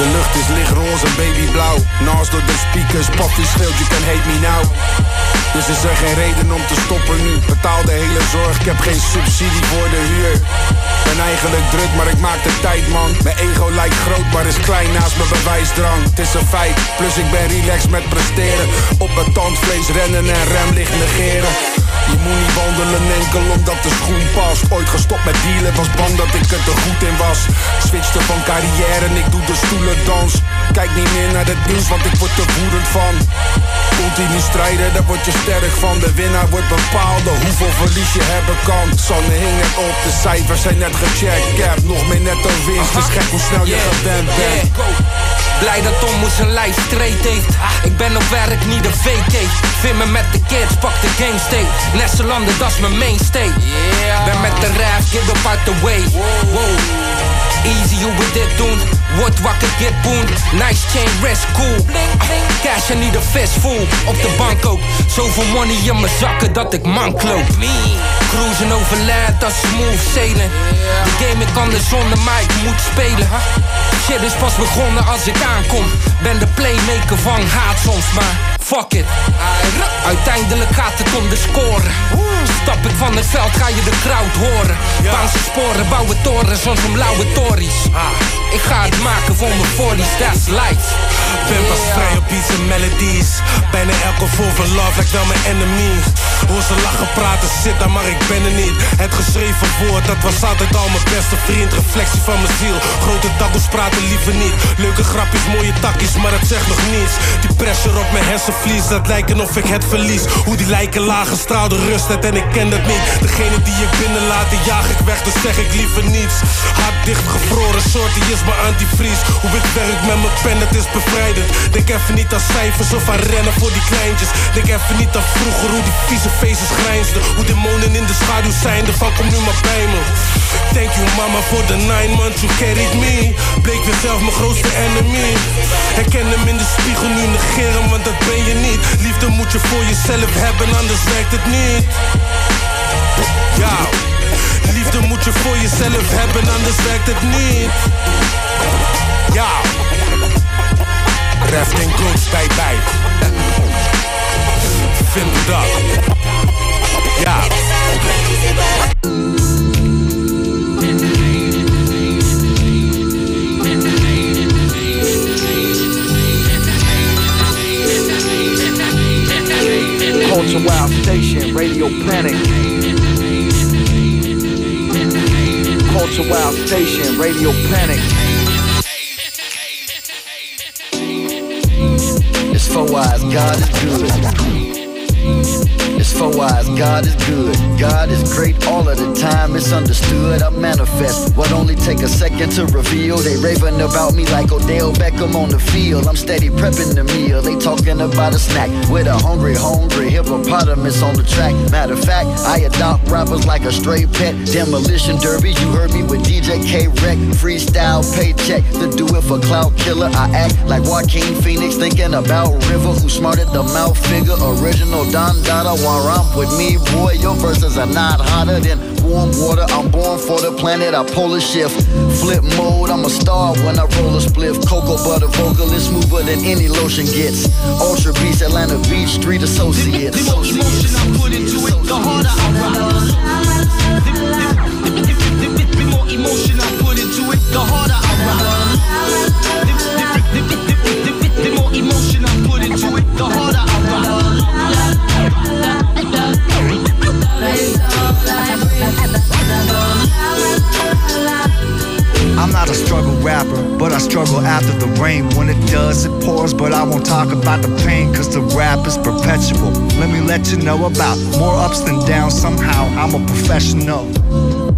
De lucht is lichtroze en babyblauw. Naast door de speakers, Puffy schreeuwt, you can hate me now. Dus is er geen reden om te stoppen nu. Betaal de hele zorg, ik heb geen subsidie voor de huur. Ben eigenlijk druk, maar ik maak de tijd, man. Mijn ego lijkt groot, maar is klein naast mijn bewijsdrang. Het is een feit, plus ik ben relaxed met presteren. Op mijn tandvlees rennen en remlicht negeren. Je moet niet wandelen enkel omdat de schoen past. Ooit gestopt met dealen, was bang dat ik er te goed in was. Switchte van carrière en ik doe de stoelendans. Kijk niet meer naar het nieuws, want ik word er woedend van. Continu strijden, daar word je sterk van. De winnaar wordt bepaald door hoeveel verlies je hebben kan. Sanne hing het op, de cijfers zijn net gecheckt. Ik heb nog meer netto winst, dus gek hoe snel je gewend bent. Blij dat Tom hoe zijn lijf straight heeft. Ik ben op werk, niet een vacate. Vind me met de kids, pak de game state. Nesselanden, dat is mijn mainstay. Ben met de raaf, get up out the way. Wow. Easy hoe we dit doen. Word wakker, get boond. Nice chain, rest cool. Cash en niet een fistful. Op de bank ook. Zoveel money in mijn zakken dat ik mank loop. Cruisen over land, dat is smooth sailing. De game ik kan de zonde, maar ik moet spelen. Shit is pas begonnen als ik aankom. Ben de playmaker van haat soms, maar fuck it. Uiteindelijk gaat het om de scoren. Stap ik van het veld, ga je de crowd horen. Baanse sporen, bouwen torens, soms om lauwe tories. Ik ga het maken voor mijn 40's, that's life. Ben pas vrij op beats en melodies. Bijna elke vorm van love lijkt wel mijn enemy. Hoor ze lachen, praten, zitten, maar ik ben er niet. Het geschreven woord, dat was altijd al mijn beste vriend. Reflectie van mijn ziel, grote taboes praten liever niet. Leuke grapjes, mooie takjes, maar dat zegt nog niets. Die pressure op mijn hersenvlies, dat lijken of ik het verlies. Hoe die lijken lagen, straalde rust uit en ik ken dat niet. Degene die ik binnen laat, die jaag ik weg, dus zeg ik liever niets. Hart dicht gevroren, soort die is mijn antivries. Hoe ik werk met mijn pen, het is bevrijdend. Denk even niet aan cijfers of aan rennen voor die kleintjes. Denk even niet aan vroeger, hoe die vieze faces grijnsden. Hoe demonen in de schaduw zijn, de van kom nu maar bij me. Thank you mama for the 9 months you carried me. Bleek weer zelf mijn grootste enemy. Herken hem in de spiegel, nu negeer hem, want dat ben je niet. Liefde moet je voor jezelf hebben, anders werkt het niet. Ja, liefde moet je voor jezelf hebben, anders werkt het niet. Ja, reft en goats bij. Vind het dat. Ja. Culture Wild Station, Radio Planet. Culture Wild Station, Radio Planet. It's 4 eyes, God is good. It's 4 eyes, God is good. God is great all of the time, it's understood. I manifest what only take a second to reveal. They raving about me like Odell Beckham on the field. I'm steady prepping the meal, they talking about a snack. With a hungry hippopotamus on the track. Matter of fact, I adopt rappers like a stray pet. Demolition Derby, you heard me with DJ K-Rec. Freestyle paycheck, the do it for cloud killer. I act like Joaquin Phoenix thinking about River. Who smarted the mouth figure, original Don Dada. Romp with me, boy, your verses are not hotter than warm water. I'm born for the planet, I polar shift. Flip mode, I'm a star when I roll a spliff. Cocoa butter vocal is smoother than any lotion gets. Ultra Beast, Atlanta Beach, Street Associates. The more emotion I put into it, the harder I rock. The more emotion I put into it, the harder I rock. The more emotion I put into it, the harder I rock. I'm not a struggle rapper, but I struggle after the rain. When it does, it pours, but I won't talk about the pain, cause the rap is perpetual. Let me let you know about more ups than downs. Somehow I'm a professional.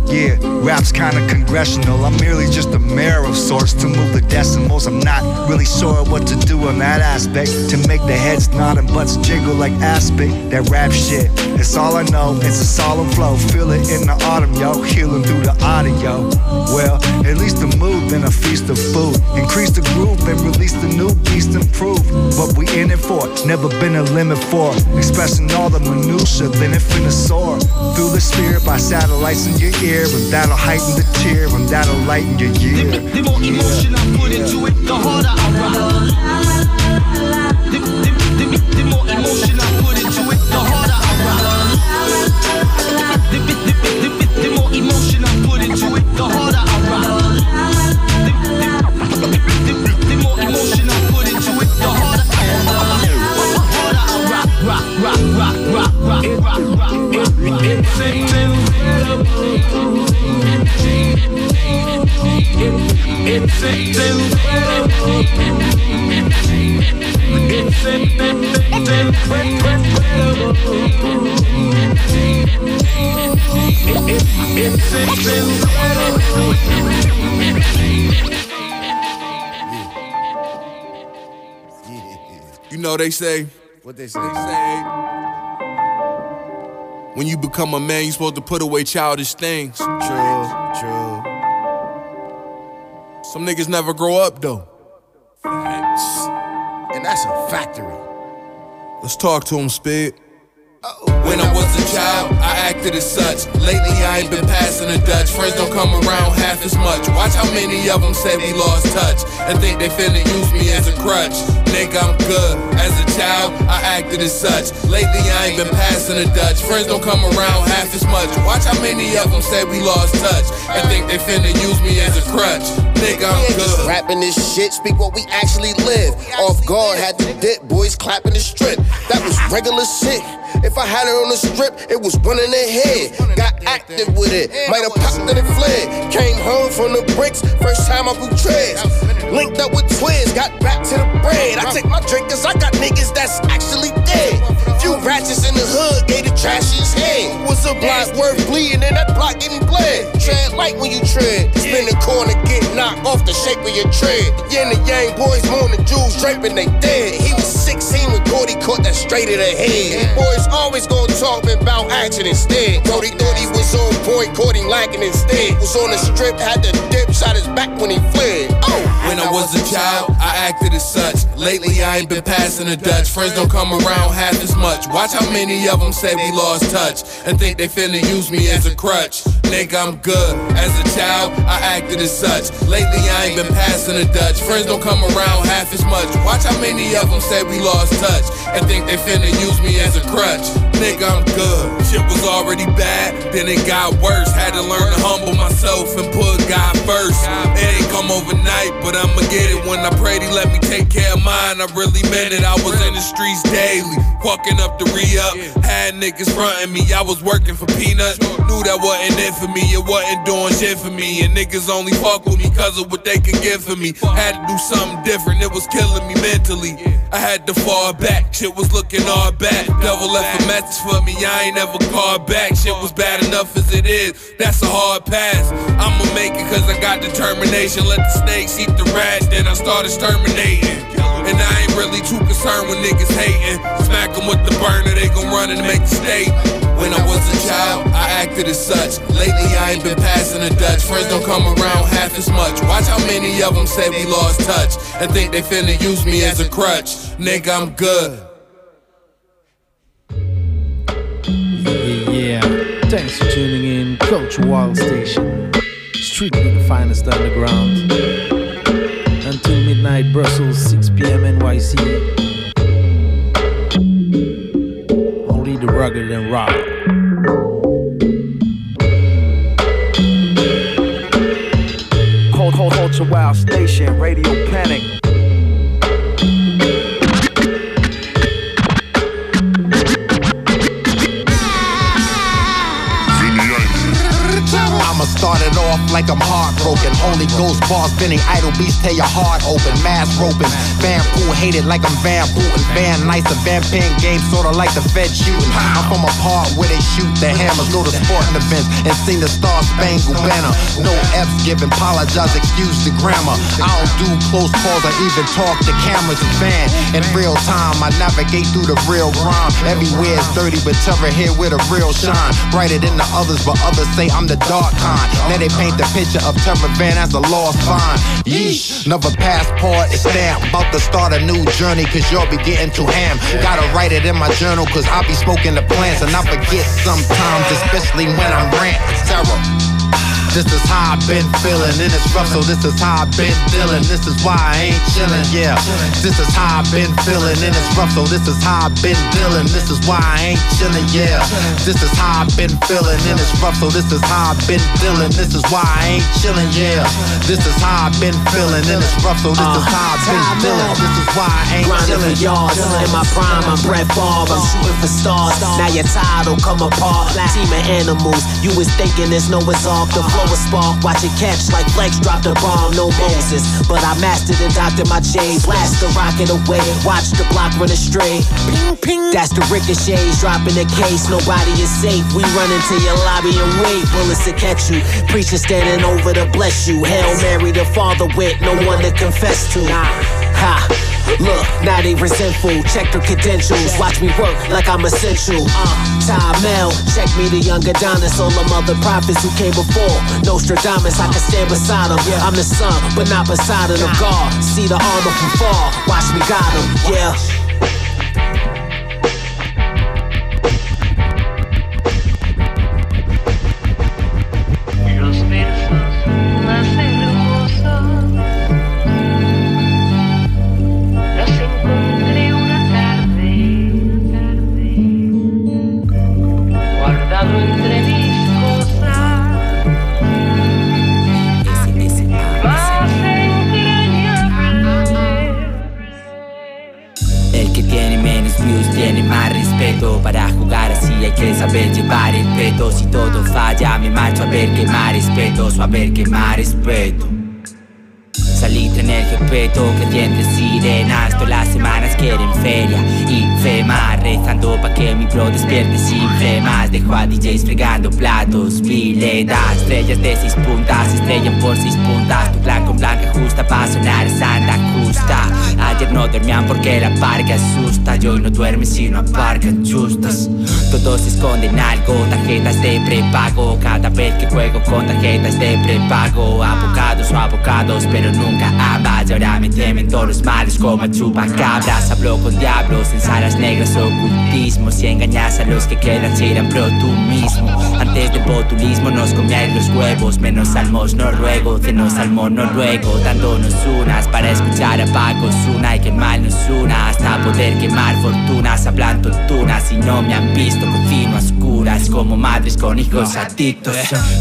Yeah, rap's kinda congressional. I'm merely just a mayor of sorts to move the decimals. I'm not really sure what to do in that aspect, to make the heads nod and butts jiggle like aspic. That rap shit, it's all I know. It's a solemn flow, feel it in the autumn, yo. Healing through the audio. Well, at least the mood, then a feast of food. Increase the groove and release the new beast, improve what we in it for, never been a limit for. Expressing all the minutia, then it finna soar through the sphere by satellites in your ear. And that'll heighten the cheer, and that'll lighten your year. The more emotion I put into it, the harder I rock. The more emotion I put into it, the harder I rock. The more emotion I put into it, the harder I rock. The more emotion I put into it, the harder I rock. Rock, rock, rock, rock, rock, rock, rock, rock, rock. You know they say, what they say? They say, when you become a man, you supposed to put away childish things. True, true. Some niggas never grow up though. Facts. And that's a factory. Let's talk to him, Spid. When I was a child, I acted as such. Lately, I ain't been passing the Dutch. Friends don't come around half as much. Watch how many of them say they lost touch and think they finna use me as a crutch. Think I'm good. As a child, I acted as such. Lately, I ain't been passing the Dutch. Friends don't come around half as much. Watch how many of them say we lost touch and think they finna use me as a crutch. Think I'm good. Rapping this shit, speak what we actually live. Off guard, had to dip, boys clapping the strip. That was regular shit. If I had it on the strip, it was running ahead. Got active with it, might have popped and it fled. Came home from the bricks, first time I grew dreads. Linked up with twins, got back to the bread. I take my drink cause I got niggas that's actually dead. Few ratchets in the hood gave the trashiest head. Was a block worth bleeding and that block getting bled. Tread light when you tread, spin the corner, get knocked off the shape of your tread. Yin and yang boys mourning, Jews draping they dead. He was 16 when Gordy caught that straight in the head. Boys always gon' talk about action instead. Brody thought he was on point, caught him lacking instead. Was on the strip, had to dip, shot his back when he fled. Oh. When I was a child, I acted as such. Lately, I ain't been passing the Dutch. Friends don't come around half as much. Watch how many of them say we lost touch and think they finna use me as a crutch. Think I'm good. As a child, I acted as such. Lately, I ain't been passing the Dutch. Friends don't come around half as much. Watch how many of them say we lost touch and think they finna use me as a crutch. Think I'm good. Shit was already bad, then it got worse. Had to learn to humble myself and put God first. It ain't come overnight, but I'ma get it. When I prayed he let me take care of mine, I really meant it. I was in the streets daily, walking up the re-up. Had niggas fronting me, I was working for peanuts. Knew that wasn't it for me, it wasn't doing shit for me. And niggas only fuck with me cause of what they could give for me. Had to do something different, it was killing me mentally. I had to fall back, shit was looking all bad. Devil left a message for me, I ain't ever called back. Shit was bad enough as it is, that's a hard pass. I'ma make it cause I got determination. Let the snakes eat the rats, then I started exterminating. And I ain't really too concerned with niggas hating. Smack them with the burner, they gon' run and make the statement. When I was a child, I acted as such. Lately, I ain't been passing the Dutch. Friends don't come around half as much. Watch how many of them say we lost touch and think they finna use me as a crutch. Nigga, I'm good. Yeah. Thanks for tuning in. Culture Wild Station. Strictly the finest underground. Until midnight, Brussels, 6 p.m. NYC. The rugged and raw. Culture Wild Station, Radio Panic. I'ma start it off like I'm heartbroken. Holy Ghost bars spinning, idle beats tear your heart open. Mass roping, Van Pool hated like I'm Van Booten. Van Nice and Van Pen game, sorta like the Fed shooting. I'm from a part where they shoot the hammers, go to sporting events and sing the Star Spangled Banner. No F's given, apologize, excuse the grammar. I don't do close calls or even talk to cameras. It's van in real time, I navigate through the real grime. Everywhere is dirty, but Terra here with a real shine. Brighter than the others, but others say I'm the dark. Now they paint the picture of Terra Van as a lost find. Yeesh, another passport stamp. About to start a new journey cause y'all be getting too ham. Gotta write it in my journal cause I be smoking the plants. And I forget sometimes, especially when I'm rant. Terra. This is how I've been feeling, and it's rough, so this is how I've been dealing. This is why I ain't chillin', yeah. This is how I've been feeling, and it's rough, so this is how I've been dealing. This is why I ain't chillin', yeah. This is how I've been feeling, and it's rough, so this is how I've been dealing. This is why I ain't chillin', yeah. This is how I've been feeling, and it's rough, so this is how I've been dealing. This is why I ain't chillin'. Yards in my prime, I'm Brett Favre, I'm shooting for stars. Now your title come apart, team of animals. You was thinking there's no resolve. The a spark, watch it catch like Flex dropped a bomb, no Moses. But I mastered and doctored my J's, blast the rocket away, watch the block run astray. Ping, ping. That's the ricochets, dropping the case, nobody is safe. We run into your lobby and wait, bullets to catch you. Preacher standing over to bless you. Hail Mary, the father with no one to confess to. Ha. Look, now they resentful. Check the credentials. Watch me work like I'm essential. Time out. Check me, the young Adonis. All them other prophets who came before Nostradamus. I can stand beside them. I'm the son, but not beside them. God, see the armor from far. Watch me guide them. Yeah. Si todo falla mi marcho a ver quemar espetos o a ver quemar espeto. Salite en el jepeto que tienden sirenas. Todas las semanas quieren feria y fema, rezando pa' que mi bro despierte sin flemas. Dejo a DJs fregando platos, viledas. Estrellas de seis puntas, estrellan por seis puntas. Tu plan con blanca justa pa' sonar Santa Justa. Ayer no dormían porque la parca asusta. Y hoy no duermen sino aparcan justas. Todos esconden algo, tarjetas de prepago. Cada vez que juego con tarjetas de prepago. Abogados o abogados, pero nunca ambas. Y ahora me temen todos los males como chupacabras. Hablo con diablos en salas negras, ocultismo. Si engañas a los que quedan, serán pro tú mismo. Antes del botulismo nos comían los huevos. Menos salmos noruego, cenos salmón noruego. Dándonos unas para escuchar a pagos. Una y que mal nos una hasta poder quemar fortunas. Hablan tontunas y no me han visto. Continuas curas como madres con hijos adictos.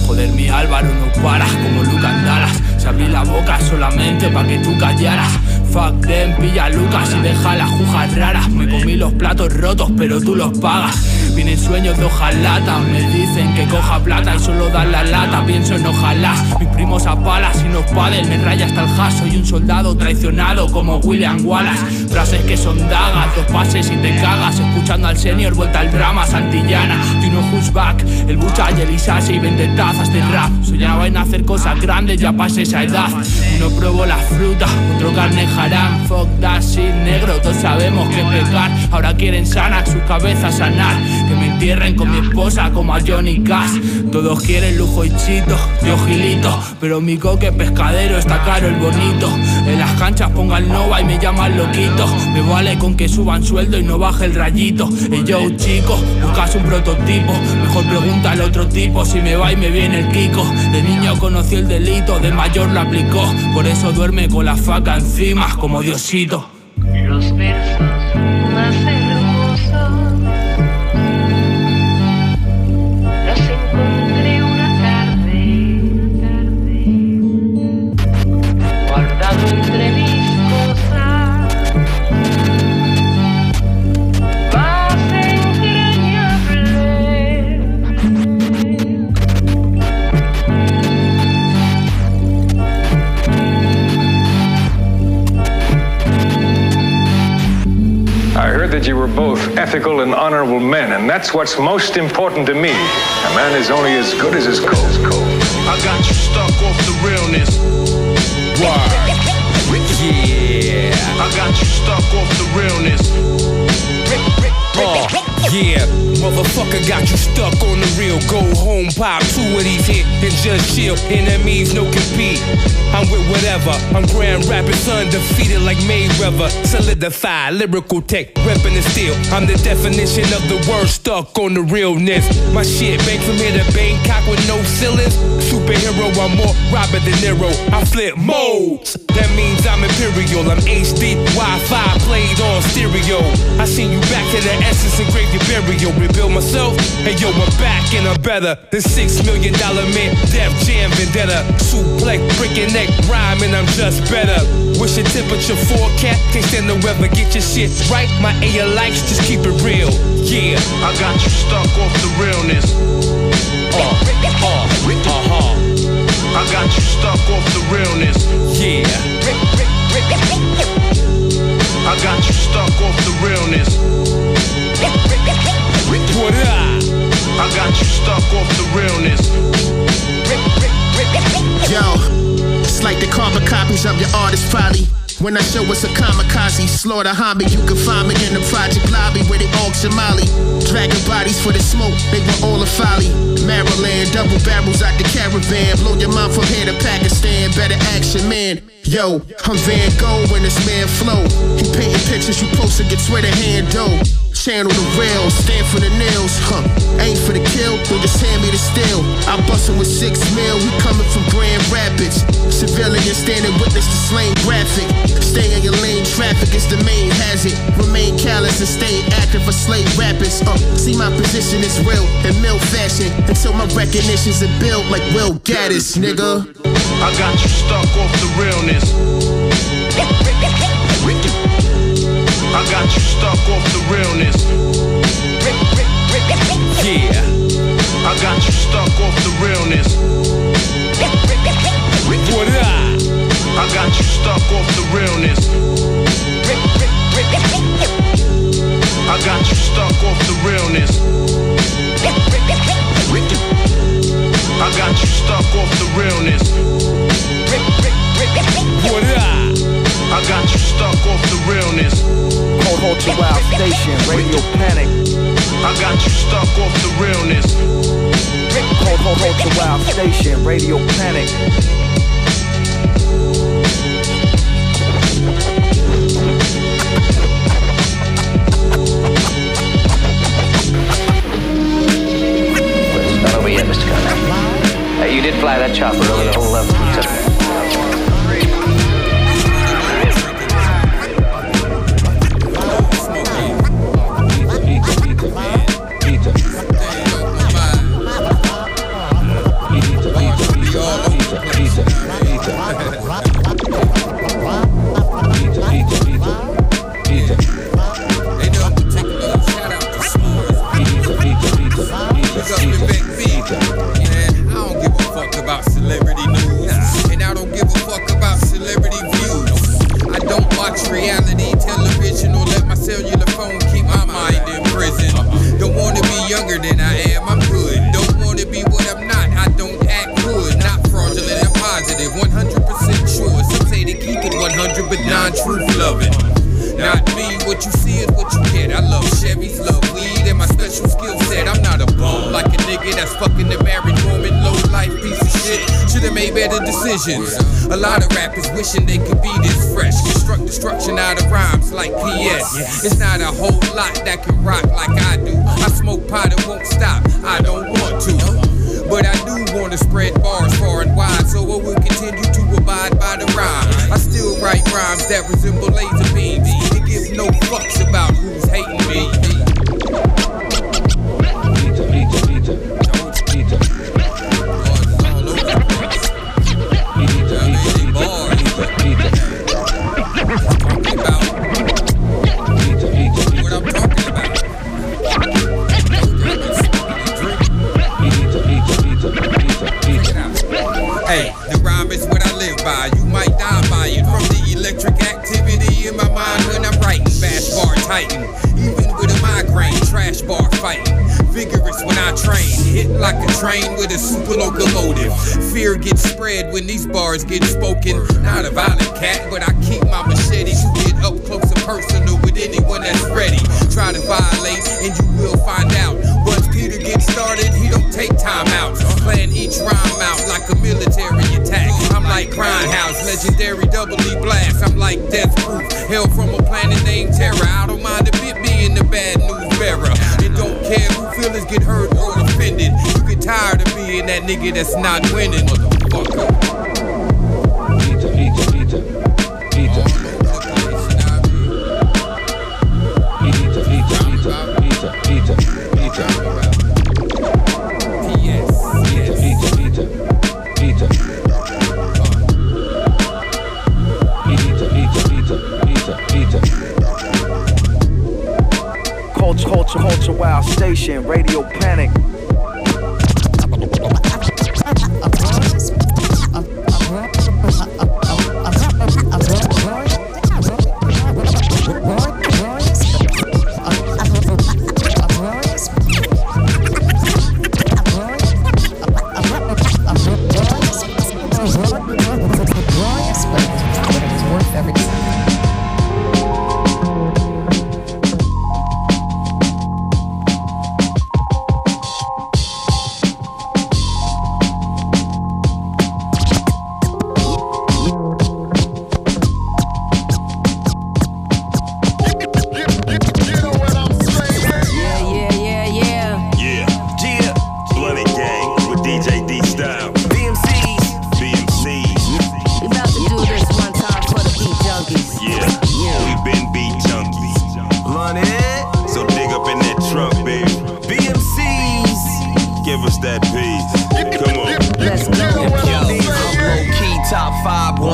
Joder, mi Álvaro, no paras como Lucas Dallas. Se abrí la boca solamente pa' que tú callaras. Fuck them, pilla Lucas y deja las jujas raras. Me comí los platos rotos, pero tú los pagas. Vienen sueños de hojalata, me dicen que coja plata y solo dan la lata. Pienso en ojalá, mis primos a palas y nos padel, me raya hasta el has. Soy un soldado traicionado como William Wallace. Frases que son dagas, dos pases y te cagas. Escuchando al senior, vuelta al drama, Santillana. Do you know who's back? El Bucha y el Isasi, vende tazas de rap. Soñaba en hacer cosas grandes, ya pasé esa edad. Uno probó la fruta, otro carne haram. Fuck that shit, negro, todos sabemos que pecar. Ahora quieren sanar sus cabezas, sanar. Que me entierren con mi esposa como a Johnny Cash. Todos quieren lujo y chito, yo gilito. Pero mi coque pescadero está caro el bonito. En las canchas ponga el Nova y me llaman loquito. Me vale con que suban sueldo y no baje el rayito. Y yo, chico, buscas un prototipo. Mejor pregunta al otro tipo si me va y me viene el Kiko. De niño conoció el delito, de mayor lo aplicó. Por eso duerme con la faca encima como Diosito. Los versos nacen hermosos. You were both ethical and honorable men, and that's what's most important to me. A man is only as good as his coat. I got you stuck off the realness. Why? Yeah. I got you stuck off the realness. Yeah, motherfucker, got you stuck on the real. Go home, pop two of these hit and just chill. Enemies no compete. I'm with whatever. I'm Grand Rapids undefeated like Mayweather. Solidified, lyrical tech, reppin' the steel. I'm the definition of the word stuck on the realness. My shit bank from here to Bangkok with no ceilings. Superhero, I'm more Robert De Niro. I flip modes. That means I'm imperial. I'm HD Wi-Fi played on stereo. I seen you back to the essence and grave your burial. Rebuild myself, and yo, I'm back and I'm better than $6 million man. Def Jam vendetta, suplex, brick and neck rhyme, and I'm just better. What's your temperature forecast? Can't stand the weather. Get your shit right. My AL likes, just keep it real. Yeah, I got you stuck off the realness. I got you stuck off the realness. Yeah. I got you stuck off the realness. What up? I got you stuck off the realness. Yo, it's like the carbon copies of your artists probably. When When I show it's a kamikaze, slaughter homie, you can find me in the project lobby where they auction Molly. Dragging bodies for the smoke, they were all a folly. Maryland, double barrels out the caravan. Blow your mind from here to Pakistan, better action man. Yo, I'm Van Gogh when this man flow. He painting pictures you posted your Twitter handle. Channel the rail, stand for the nails, huh? Aim for the kill, don't just hand me the steel. I bustin' with 6 mil, we comin' from Grand Rapids. Civilian standing witness to slain graphic. Stay in your lane, traffic is the main hazard. Remain callous and stay active for slave rappers. See my position is real in mill fashion until my recognition's a build like Will Gaddis, nigga. I got you stuck off the realness. I got you stuck off the realness. Yeah. I got you stuck off the realness. What up? I got you stuck off the realness. I got you stuck off the realness. I got you stuck off the realness. What up? I got you stuck off the realness. CULTUREWILD Station, Radio Panic. I got you stuck off the realness. CULTUREWILD Station, Radio Panic. Not over yet, Mr. Gunner. You did fly that chopper over the whole level. Reality television or let my cellular phone keep my mind in prison. Don't want to be younger than I am, I'm good. Don't want to be what I'm not, I don't act good. Not fraudulent, I'm positive, 100% sure. Some say they keep it 100 but non-truth loving. Not me, what you see is what you get. I love Chevys, love weed, and my special skill set. I'm not a bum like a nigga that's fucking the married woman. Low life piece of shit, should've made better decisions. A lot of rappers wishing they could be this fresh. Construct destruction out of rhymes like PS. It's not a whole lot that can rock like I do. I smoke pot and won't stop, I don't want to. But I do want to spread bars far and wide, so I will continue to abide by the rhyme. I still write rhymes that resemble laser beams. It gives no fucks about who's hating me. Even with a migraine, trash bar fighting. Vigorous when I train, hit like a train with a super locomotive. Fear gets spread when these bars get spoken. Not a violent cat, but I keep my machete. You get up close and personal with anyone that's ready. Try to violate and you will find out. Once Peter gets started, he don't take time out. Plan each rhyme out like a military attack. I'm like Grindhouse, legendary double E blast. I'm like Death Proof, hail from a planet named Terra. I don't mind a bit being the bad news bearer. It don't care who feelings get hurt or offended. You get tired of being that nigga that's not winning, motherfucker. CULTUREWILD Station, Radio Panic. It's worth every time.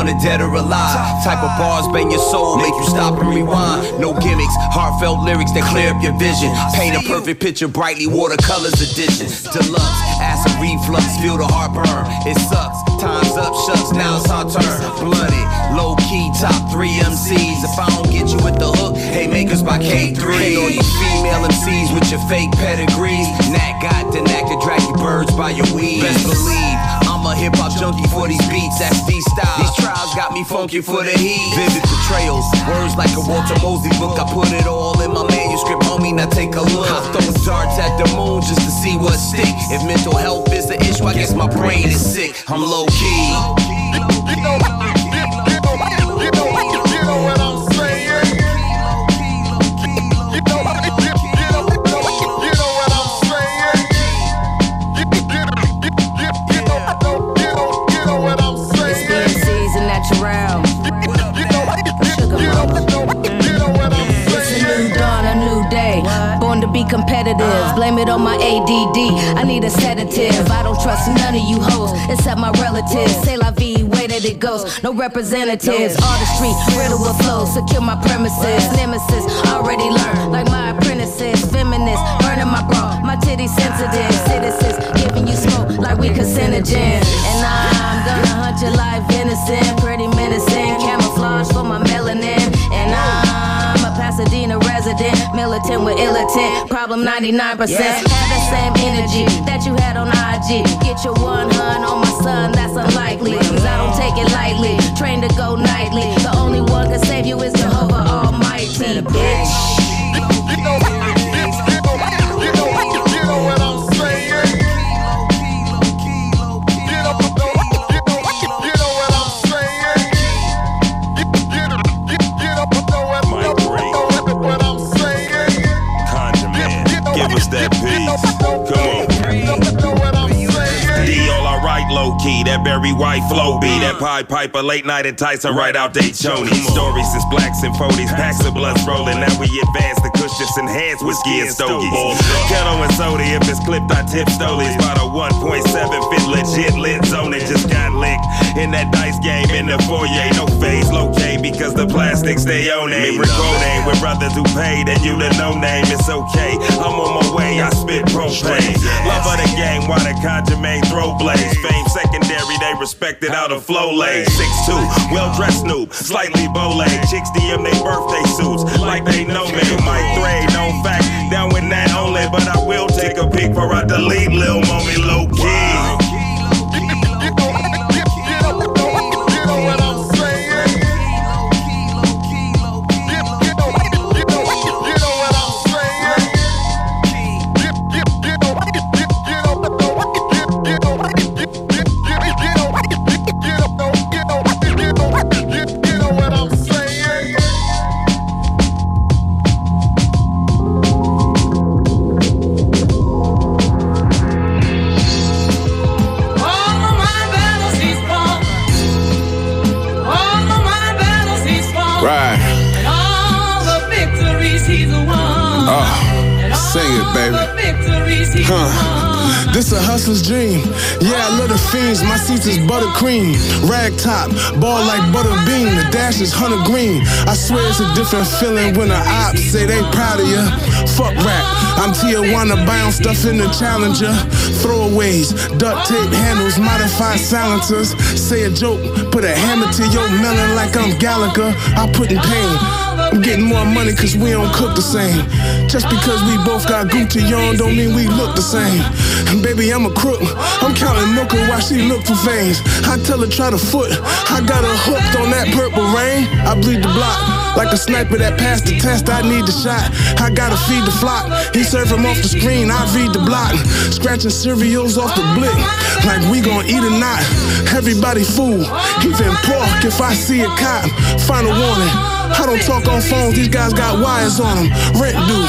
wanted dead or alive. Type of bars bang your soul, make you stop and rewind. No gimmicks, heartfelt lyrics that clear up your vision. Paint a perfect picture, brightly watercolors edition. Deluxe, acid reflux, feel the heartburn. It sucks, time's up, shucks, now it's our turn. Bloody, low key, top 3 MCs. If I don't get you with the hook, Haymakers by K3. Hate on you female MCs with your fake pedigrees. Nat got the knack to drag you birds by your weed. Best believe I'm a hip-hop junkie for these beats, that's these styles. These trials got me funky for the heat. Vivid portrayals, words like a Walter Mosley book. I put it all in my manuscript, homie, now take a look. I throw darts at the moon just to see what sticks. If mental health is an issue, I guess my brain is sick. I'm low-key. You know what I'm saying? To be competitive, blame it on my ADD. I need a sedative. I don't trust none of you hoes except my relatives. C'est la vie, way that it goes. No representatives. Artistry, riddle with flow. Secure my premises. Nemesis, already learned. Like my apprentices, feminists, burning my bra. My titty sensitive. Citizens, giving you smoke like we carcinogen. And I'm gonna hunt you like venison. Pretty menacing, camouflage for my melanin. And I'm a Pasadena resident, militant with ill intent, problem 99%. Yeah. Have that same energy that you had on IG. Get your one hun on my son, that's unlikely. Cause I don't take it lightly, train to go nightly. The only one can save you is Jehovah Almighty, bitch. Low-key, that Barry White flow be that Pied Piper, late night and Tyson right out they chony. Stories since blacks and 40s, packs of blunts rolling. Now we advance the cushions and hands, whiskey and stogies. Kettle and soda, if it's clipped, I tip stolies. About a 1.7 fit legit lit zone. It just got licked in that dice game in the foyer. No phase, low-key, because the plastics they own it. Recording with brothers who paid and you the no-name. It's okay, I'm on my way, I spit propane. Love of the game, why the conjure throw blades. Secondary, they respected out of flow lane. 6'2", well-dressed noob, slightly bow-leg. Chicks DM they birthday suits like they know me. Mike Thread, known fact, down with that only. But I will take a peek before I delete Lil Mommy low-key. Wow. This a hustler's dream. Yeah, I love the fiends. My seats is buttercream. Rag top, ball like butterbean. The dash is hunter green. I swear it's a different feeling when the ops say they proud of ya. Fuck rap, I'm Tijuana bound, stuff in the Challenger. Throwaways, duct tape handles, modified silencers. Say a joke, put a hammer to your melon like I'm Gallagher. I put in pain. I'm getting more money cause we don't cook the same. Just because we both got Gucci on don't mean we look the same. And baby, I'm a crook. I'm counting milka while she look for veins. I tell her try the foot. I got her hooked on that purple rain. I bleed the block like a sniper that passed the test. I need the shot. I gotta feed the flock. He serve him off the screen. I read the block. Scratching cereals off the blick. Like we gon' eat or not. Everybody fool. Even pork if I see a cop. Final warning. I don't talk on phones, these guys got wires on them. Rent due,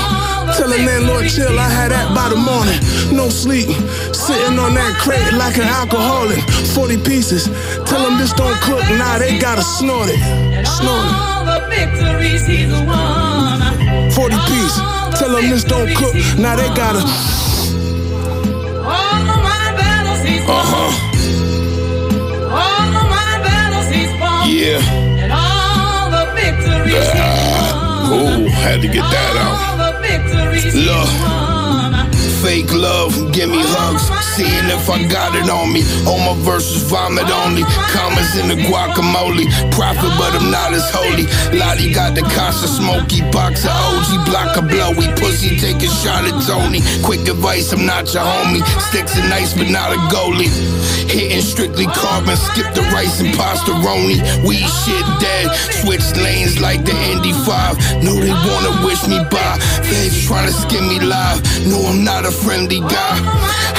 tell the landlord chill, I had that by the morning. No sleep, sitting on that crate like an alcoholic. 40 pieces, tell them this don't cook, nah, they gotta snort it. Snort it. 40 pieces, tell them this don't cook, nah, they gotta. Uh-huh. Yeah. Ooh, had to get that out. Look, fake love, give me hugs, seeing if I got it on me. All my verses vomit only, commas in the guacamole. Profit, but I'm not as holy. Lottie got the Casa, Smokey box of OG, block of blowy. Pussy, take a shot at Tony. Quick advice, I'm not your homie. Sticks are nice, but not a goalie. Hitting strictly carbon, skip the rice and pastaroni. We shit dead, switch lanes like the Indy 5. Knew they wanna wish me by. They tryna skin me live. No, I'm not a friendly guy.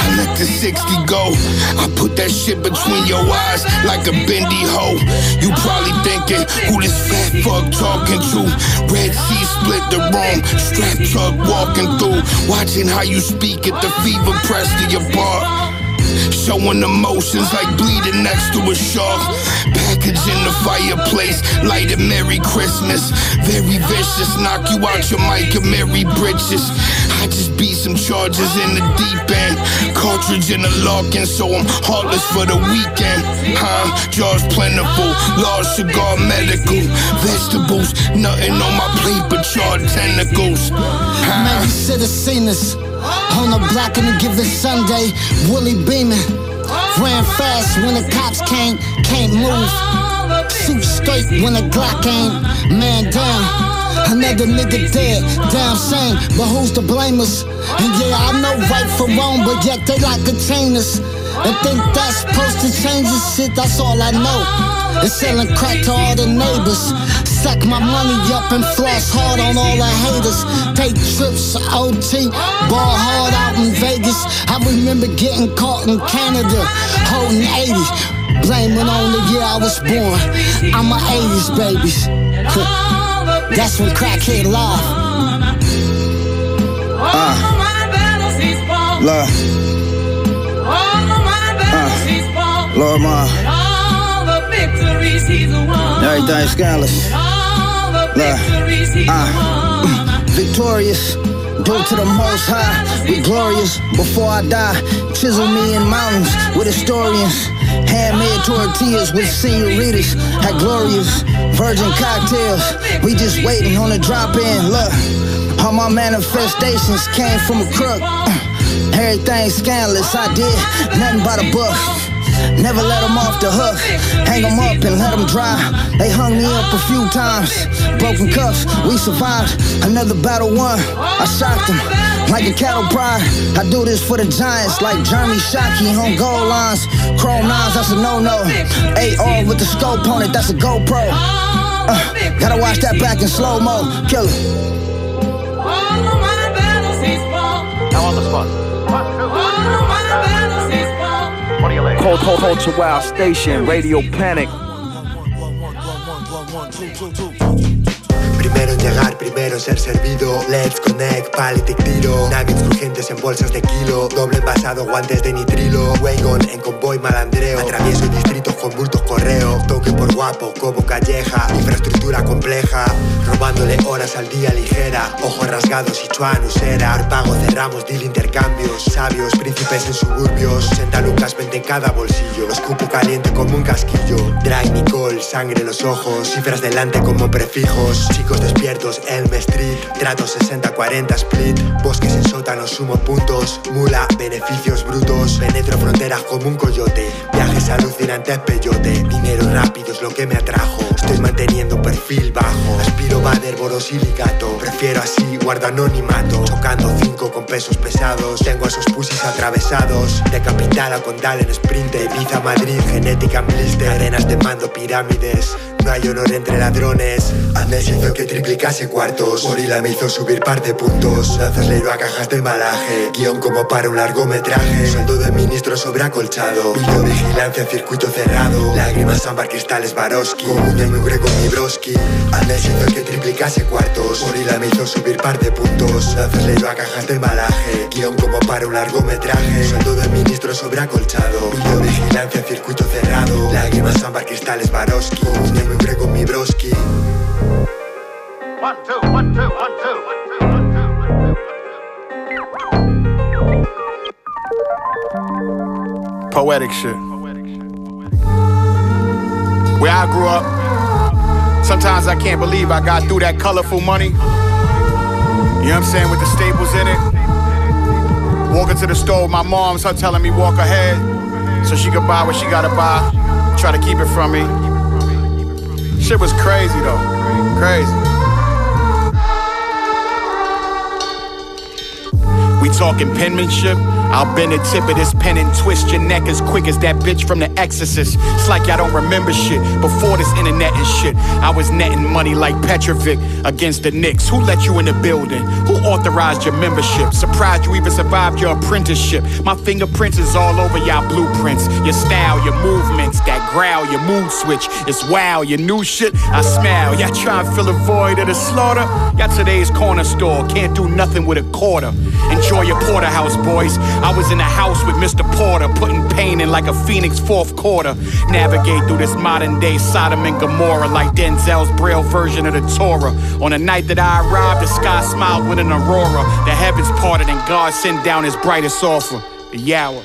I let the 60 go. I put that shit between your eyes like a bendy hoe. You probably thinking, who this fat fuck talking to? Red Sea split the room, strap truck walking through. Watching how you speak at the fever press to your bar. Showing emotions like bleeding next to a shark. Package in the fireplace, light it, Merry Christmas. Very vicious, knock you out your mic and merry britches. I just beat some charges in the deep end. Cartridge in the locking, so I'm heartless for the weekend. Jars plentiful, large cigar medical. Vegetables, nothing on my plate but charred tentacles. Many should have seen this. On the block on a given Sunday, Willie beaming. Ran fast when the cops can't move. Shoot straight when the Glock ain't, man down. Another nigga dead, damn shame, but who's to blame us? And yeah, I know right from wrong, but yet they like containers. And think that's supposed to change this shit, that's all I know. It's selling crack to all the neighbors. Suck my money up and floss hard on all the haters. Take trips to OT, ball hard out in Vegas. I remember getting caught in Canada, holding 80. Blaming on the year I was born. I'm a 80s baby. That's when crack hit live. Love. Lord, my all the victories he's won. Everything's scandalous. All the victories he's won. Victorious, due to the Most High. We glorious before I die. Chisel me in mountains with historians. Handmade tortillas with senoritas. Had glorious virgin cocktails. We just waiting on the drop in. Look, all my manifestations came from a crook. Everything's scandalous. I did nothing by the book. Never let them off the hook. Hang them up and let them dry. They hung me up a few times. Broken cuffs, we survived. Another battle won. I shocked them like a cattle pride. I do this for the giants like Jeremy Shockey on goal lines. Chrome 9s, that's a no-no. AR with the scope on it, that's a GoPro. Gotta watch that back in slow-mo. Kill it. Now on the spot. Culture Wild Station, Radio Panic. Primero en llegar, primero en ser servido. Let's connect, pallet y tiro. Nuggets crujientes en bolsas de kilo. Doble envasado, guantes de nitrilo. Wagon en convoy malandreo. Atravieso el distrito con bultos correo. Toque por guapo, como calleja. Infraestructura compleja. Robándole horas al día ligera. Ojos rasgados y chuan usera. Por pago cerramos, deal intercambios. Sabios, príncipes en suburbios. 60 lucas, 20 en cada bolsillo. Los cupo caliente como un casquillo. Dry Nicole, sangre en los ojos. Cifras delante como prefijos. Chicos despiertos, Elm Street. Trato 60-40 split. Bosques en sótanos, sumo puntos. Mula, beneficios brutos. Penetro fronteras como un coyote. Viajes alucinantes, peyote. Dinero rápido es lo que me atrajo. Estoy manteniendo perfil bajo. Aspiro Bader, borosilicato. Prefiero así, guardo anonimato. Chocando 5 con pesos pesados. Tengo a esos pusis atravesados. De capital a condal en sprint. Ibiza, Madrid, genética en blister. Cadenas de mando, pirámides. No hay honor entre ladrones. Andrés hizo que triplicase cuartos. Gorila me hizo subir par de puntos. Lanzas leiro a cajas de embalaje. Guión como para un largometraje. Sueldo de ministro sobreacolchado. Videovigilancia, circuito cerrado. Lágrimas, ámbar, cristales, Swarovski. Común en mugre con mi broski. Andrés hizo que triplicase cuartos. Gorila me hizo subir par de puntos. Lanzas leiro a cajas de embalaje. Guión como para un largometraje. Sueldo de ministro sobreacolchado. Videovigilancia, circuito cerrado. Lágrimas, ámbar, cristales, Swarovski. Me brego mi broski. 1 2 1 2 1 2 1 2 1 2 1 2 Poetic shit. Where I grew up, Sometimes I can't believe I got through that colorful money. You know what I'm saying, with the staples in it. Walking to the store with my mom's, her telling me walk ahead so she could buy what she gotta buy, try to keep it from me. Shit was crazy though, crazy. We talking penmanship? I'll bend the tip of this pen and twist your neck as quick as that bitch from The Exorcist. It's like y'all don't remember shit before this internet and shit. I was netting money like Petrovic against the Knicks. Who let you in the building? Who authorized your membership? Surprised you even survived your apprenticeship. My fingerprints is all over y'all blueprints. Your style, your movements, that growl, your mood switch. It's wow, your new shit, I smile. Y'all try and fill a void of the slaughter? Y'all today's corner store, can't do nothing with a quarter. Enjoy your porterhouse, boys. I was in the house with Mr. Porter, putting pain in like a Phoenix fourth quarter. Navigate through this modern day Sodom and Gomorrah like Denzel's Braille version of the Torah. On the night that I arrived, the sky smiled with an aurora. The heavens parted and God sent down his brightest offer, the Yawa.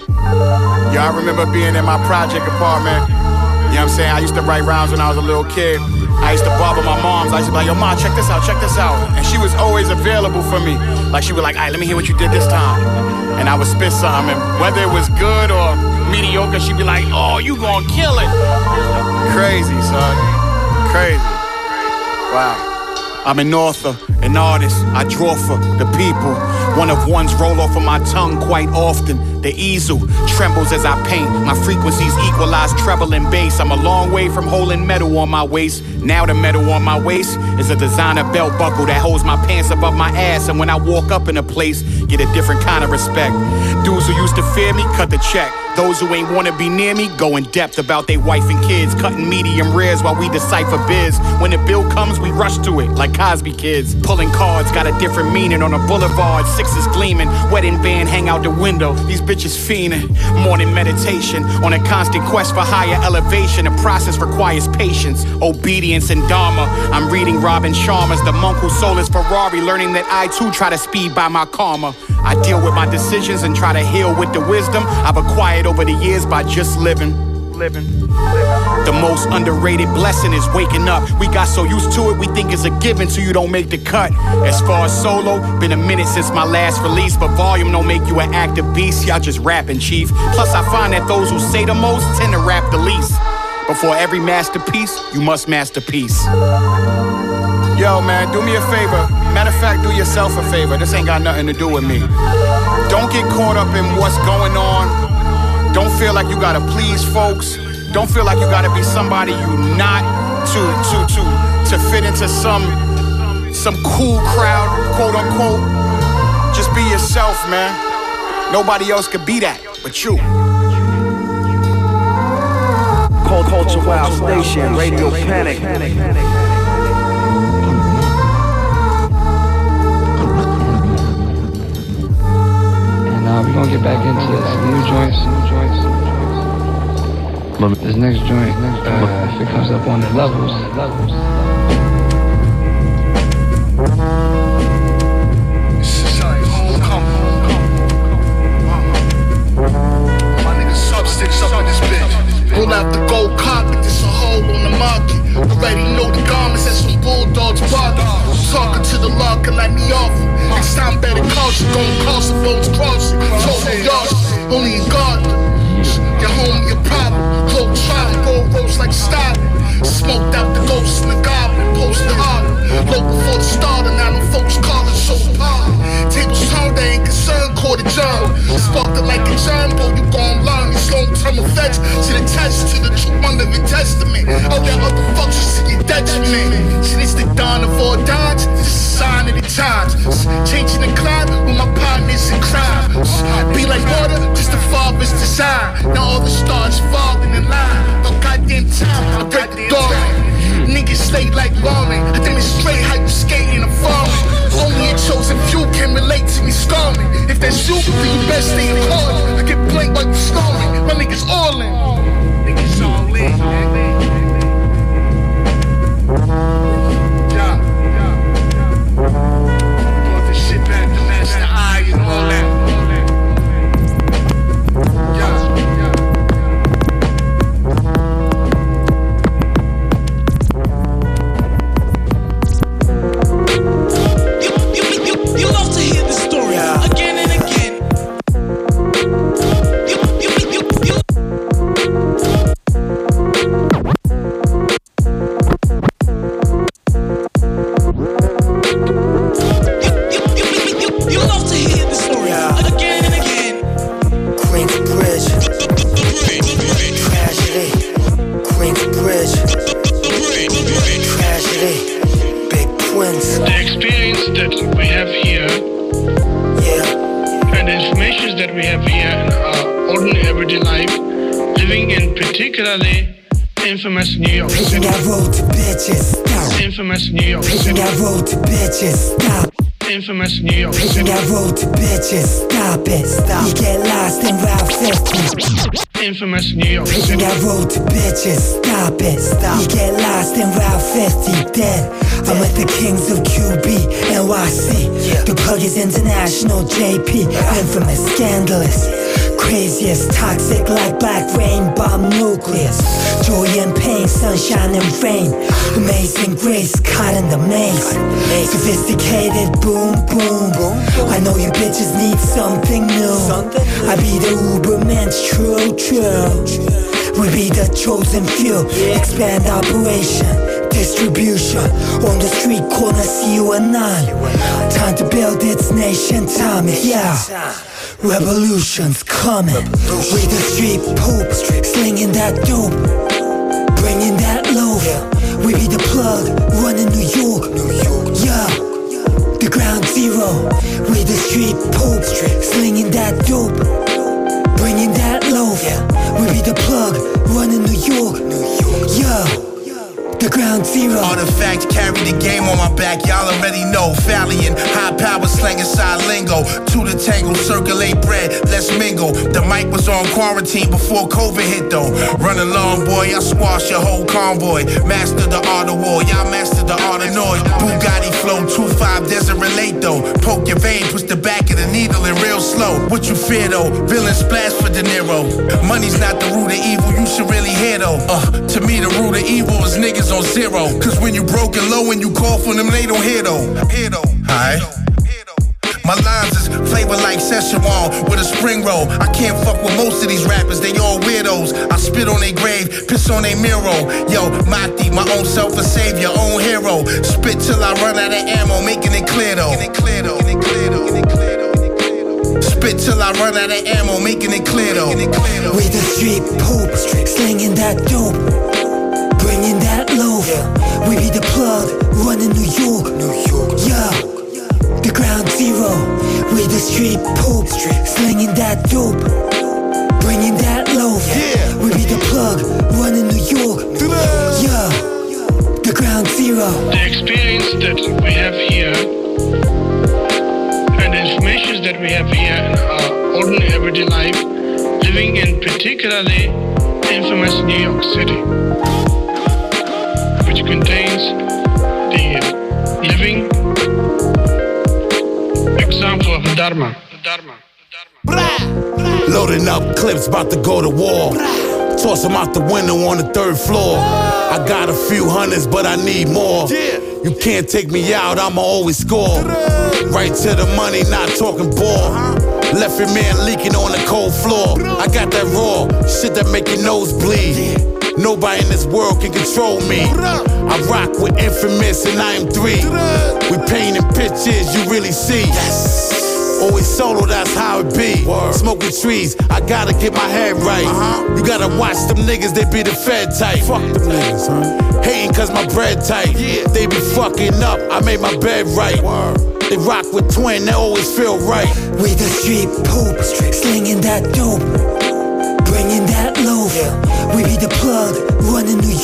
Yeah, I remember being in my project apartment. You know what I'm saying? I used to write rhymes when I was a little kid. I used to barber my moms. I used to be like, yo, ma, check this out. And she was always available for me. Like, she was like, all right, let me hear what you did this time. And I would spit something. And whether it was good or mediocre, she'd be like, oh, you gonna kill it. Crazy, son. Crazy. Wow. I'm an author, an artist, I draw for the people. One of ones roll off of my tongue quite often. The easel trembles as I paint. My frequencies equalize treble and bass. I'm a long way from holding metal on my waist. Now the metal on my waist is a designer belt buckle that holds my pants above my ass. And when I walk up in a place, get a different kind of respect. Dudes who used to fear me, cut the check. Those who ain't wanna be near me go in depth about they wife and kids, cutting medium rares while we decipher biz. When the bill comes, we rush to it like Cosby kids. Pulling cards got a different meaning on a boulevard. Sixes gleaming, wedding band hang out the window. These bitches fiending, morning meditation on a constant quest for higher elevation. The process requires patience, obedience, and dharma. I'm reading Robin Sharma's The Monk Who Sold His Ferrari, learning that I too try to speed by my karma. I deal with my decisions and try to heal with the wisdom I've acquired over the years by just living. The most underrated blessing is waking up. We got so used to it, we think it's a given so you don't make the cut. As far as solo, been a minute since my last release, but volume don't make you an active beast. Y'all just rapping, chief. Plus I find that those who say the most tend to rap the least. Before every masterpiece, you must masterpiece. Yo man, do me a favor. Matter of fact, do yourself a favor. This ain't got nothing to do with me. Don't get caught up in what's going on. Don't feel like you gotta please folks. Don't feel like you gotta be somebody you not to fit into some cool crowd, quote unquote. Just be yourself, man. Nobody else could be that but you. Culture Wild Station, Radio Panic. And we're gonna get back into some new joints. This next joint, if it comes up on the levels. This is how you homecoming. My nigga Substance up in this bitch. Pull out the gold carpet, there's a hole on the market. Already know the garments and some bulldogs barking. Talking to the locker like me often. Next time better caution, gon' cross the roads crossing. Total yards, only in God. Your home, your problem, cold trial, gold rose like style. Smoked out the ghost in the goblin, post the autumn. Local for the starter, now them folks calling so power. Tables turned, they ain't concerned, caught a job. Sparked it like a John Boy, you gon' learn these long-term effects. See the test to the true under the testament. All that other fucks you see your detriment. See this the dawn of all dons, this is a sign of the times. Changing the climate with my partners in crime. Be like water, just the father's desire. Now all the stars falling in line. No goddamn time, I break the door. Niggas slay like ramen. I think it's straight how you skating and farming. Only a chosen few can relate to me scarring. If that's you, then you best stay in I get blanked while you snoring. My niggas all in. Niggas all in. Yeah, yeah. Want this shit back to Master I and all that. experience that we have here and the information that we have here in our ordinary everyday life, living in particularly infamous New York City. Infamous New York City. Infamous New York City. You get lost in Route 50. Infamous New York City. I wrote to bitches, stop it, stop. You get lost in Route 50, dead. I'm at the Kings of QB, NYC. The plug is international, JP. Infamous, scandalous, craziest, toxic like black rain, bomb nucleus. Joy and pain, sunshine and rain. Amazing grace, caught in the maze. Sophisticated, boom, boom, boom. I know you bitches need something new. I be the Uberman's true, true. We be the chosen few. Expand operation, distribution. On the street corner, see you and I. Time to build its nation, time is revolution's coming. We the street poop, slinging that dope, bringing that loaf. We be the plug, running New York. The ground zero. We the street poop, slinging that dope, bringing that loaf. We be the plug, running New York. The ground zero. Artifact, carry the game on my back, y'all already know. Valiant, high power, slanging side lingo. To the tangle, circulate bread, let's mingle. The mic was on quarantine before COVID hit though. Run along, boy, I squash your whole convoy. Master the art of war, y'all master the art of noise. Bugatti flow, 2.5 doesn't relate though. Poke your vein, twist the back of the needle and real slow. What you fear though? Villain splash for De Niro. Money's not the root of evil, you should really hear though. To me the root of evil is niggas on zero, cause when you broke and low and you call for them, they don't hear though. Alright. My lines is flavor like Szechuan with a spring roll. I can't fuck with most of these rappers, they all weirdos. I spit on their grave, piss on their mirror. Yo, Mati, my own self a savior, own hero. Spit till I run out of ammo, making it clear though. Spit till I run out of ammo, making it clear though. We the street poop, slinging that dope, bringing that loaf. We be the plug, running New York. The ground zero. We the street poop, slinging that dope, bringing that loaf. We be the plug, running New York. The ground zero. The experience that we have here and the information that we have here in our ordinary everyday life, living in particularly infamous New York City, which contains the living example of Dharma. Loading up clips, about to go to war. Toss them out the window on the third floor. I got a few hundreds, but I need more. You can't take me out, I'ma always score. Right to the money, not talking ball. Left your man leaking on the cold floor. I got that raw, shit that make your nose bleed. Nobody in this world can control me. I rock with Infamous and I am 3. We painting pictures you really see. Always solo, that's how it be. Smoking trees, I gotta get my head right. You gotta watch them niggas, they be the Fed type. Fuck them niggas, hating cause my bread tight. They be fucking up, I made my bed right. They rock with Twin, they always feel right. We the street poop, slinging that dope, bringing that loaf. We be the plug, running New York.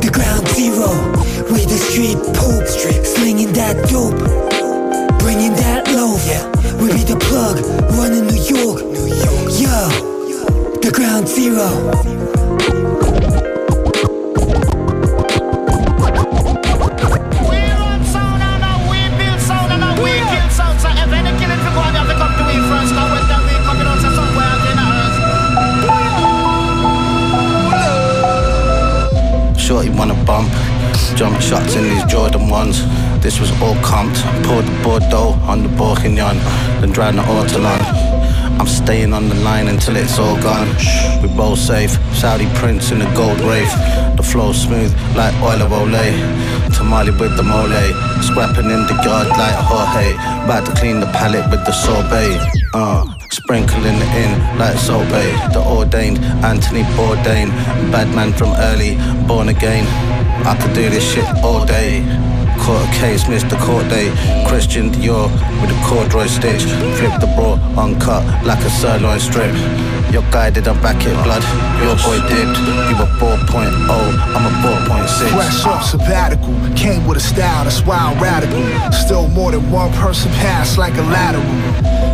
The ground zero. We the street poop, slinging that dope, bringing that loaf. We be the plug, running New York. The ground zero. Shorty wanna bump, jump shots in these Jordan 1s. This was all comped, poured the Bordeaux on the Bourguignon, then drowned the Ortolan. I'm staying on the line until it's all gone. We both safe, Saudi Prince in a gold wraith. The flow smooth like oil of Olay, tamale with the mole, scrapping in the yard like Jorge. About to clean the palate with the sorbet, sprinkling it in like sorbet. The ordained Anthony Bourdain, bad man from early, born again. I could do this shit all day. case, Mr. Court Day. Christian Dior with a corduroy stitch. Flip the bra, uncut like a sirloin strip. Your guy didn't back it, blood. Your boy dipped. You a 4.0, I'm a 4.6. Fresh off sabbatical, came with a style that's wild radical. Still more than one person passed like a lateral.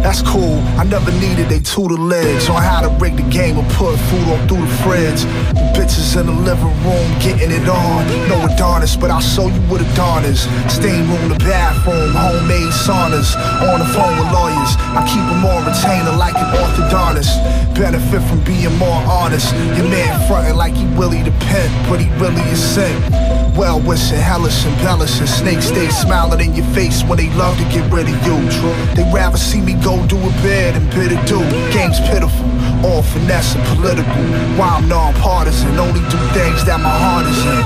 That's cool, I never needed they tutelage on how to break the game and put food on through the fridge. The bitches in the living room getting it on. No Adonis, but I'll show you what Adonis. Steam room, the bathroom, homemade saunas. On the phone with lawyers, I keep them on retainer like an orthodontist. Benefit from being more honest. Your man frontin' like he Willie the Pimp, but he really is sick. Well wishing, hellish and bellish, and snakes stay smiling in your face when they love to get rid of you. They rather see me go do a bid than bid a do. Game's pitiful, all finesse and political. Why I'm non-partisan, only do things that my heart is in.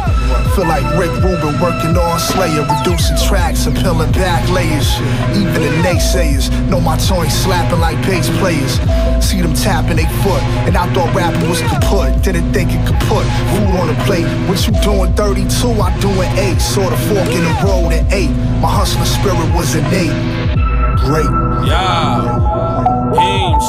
Feel like Rick Rubin working on Slayer, reducing tracks and peeling back layers. Even the naysayers know my tongue slapping like bass players. See them tapping they foot, and I thought rapping was kaput. Didn't think it could put food on the plate. What you doing 32? I do an 8, saw the fork in the road at 8. My hustling spirit was innate. Great. Yeah. Ames.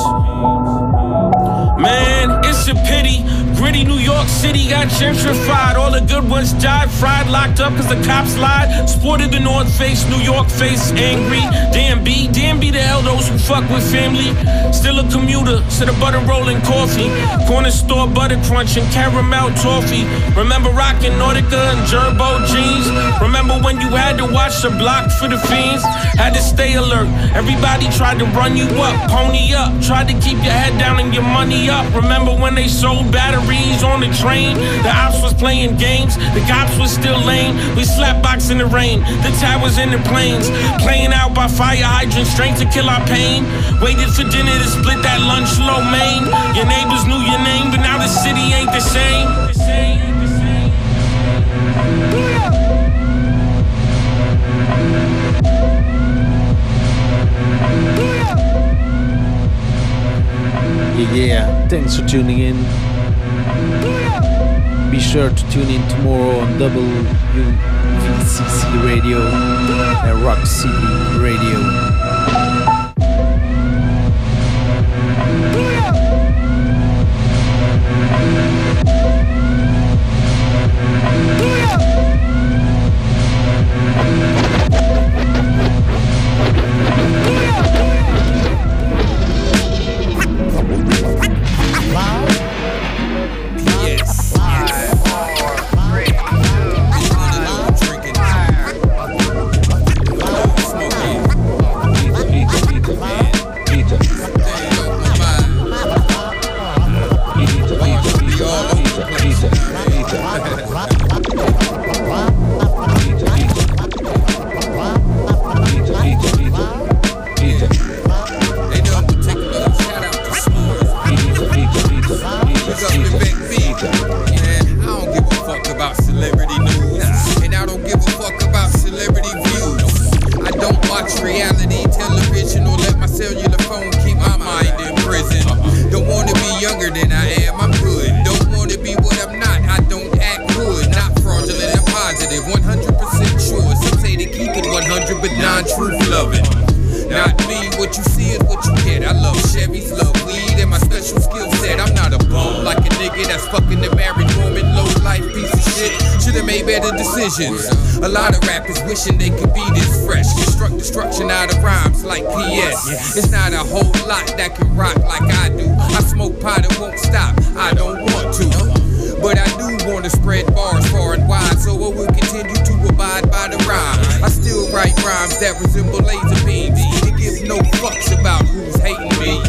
Man, it's a pity. Gritty New York City got gentrified. All the good ones died, fried, locked up cause the cops lied. Sported the North Face, New York face, angry. Damn B to hell those who fuck with family. Still a commuter, to the butter rolling coffee. Corner store butter crunch and caramel toffee. Remember rocking Nautica and Gerbo jeans. Remember when you had to watch the block for the fiends. Had to stay alert, everybody tried to run you up. Pony up, tried to keep your head down and your money up. Remember when they sold batteries on the train, the ops was playing games, the cops was still lame. We slap box in the rain, the towers in the plains, playing out by fire hydrants, strength to kill our pain. Waited for dinner to split that lunch low main. Your neighbors knew your name, but now the city ain't the same. Yeah, thanks for tuning in. Be sure to tune in tomorrow on WVCC Radio and Rock City Radio. A lot of rappers wishing they could be this fresh. Construct destruction out of rhymes like PS. It's not a whole lot that can rock like I do. I smoke pot and won't stop, I don't want to. But I do want to spread bars far and wide, so I will continue to abide by the rhyme. I still write rhymes that resemble laser beams. It gives no fucks about who's hating me.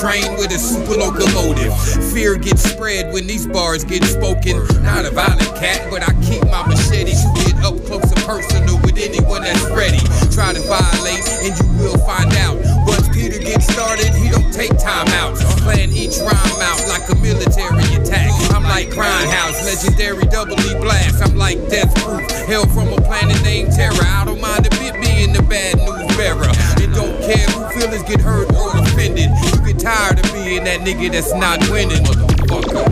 Train with a super locomotive. Fear gets spread when these bars get spoken. Not a violent cat. back, but I keep my machetes. You get up close and personal with anyone that's ready. Try to violate and you will find out. Once Peter gets started, he don't take time out. Plan each rhyme out like a military attack. I'm like Grindhouse, legendary double E blast. I'm like Death Proof, hail from a planet named Terra. I don't mind a bit being the bad news bearer. It don't care who feelings get hurt or offended. You get tired of being that nigga that's not winning. Motherfucker.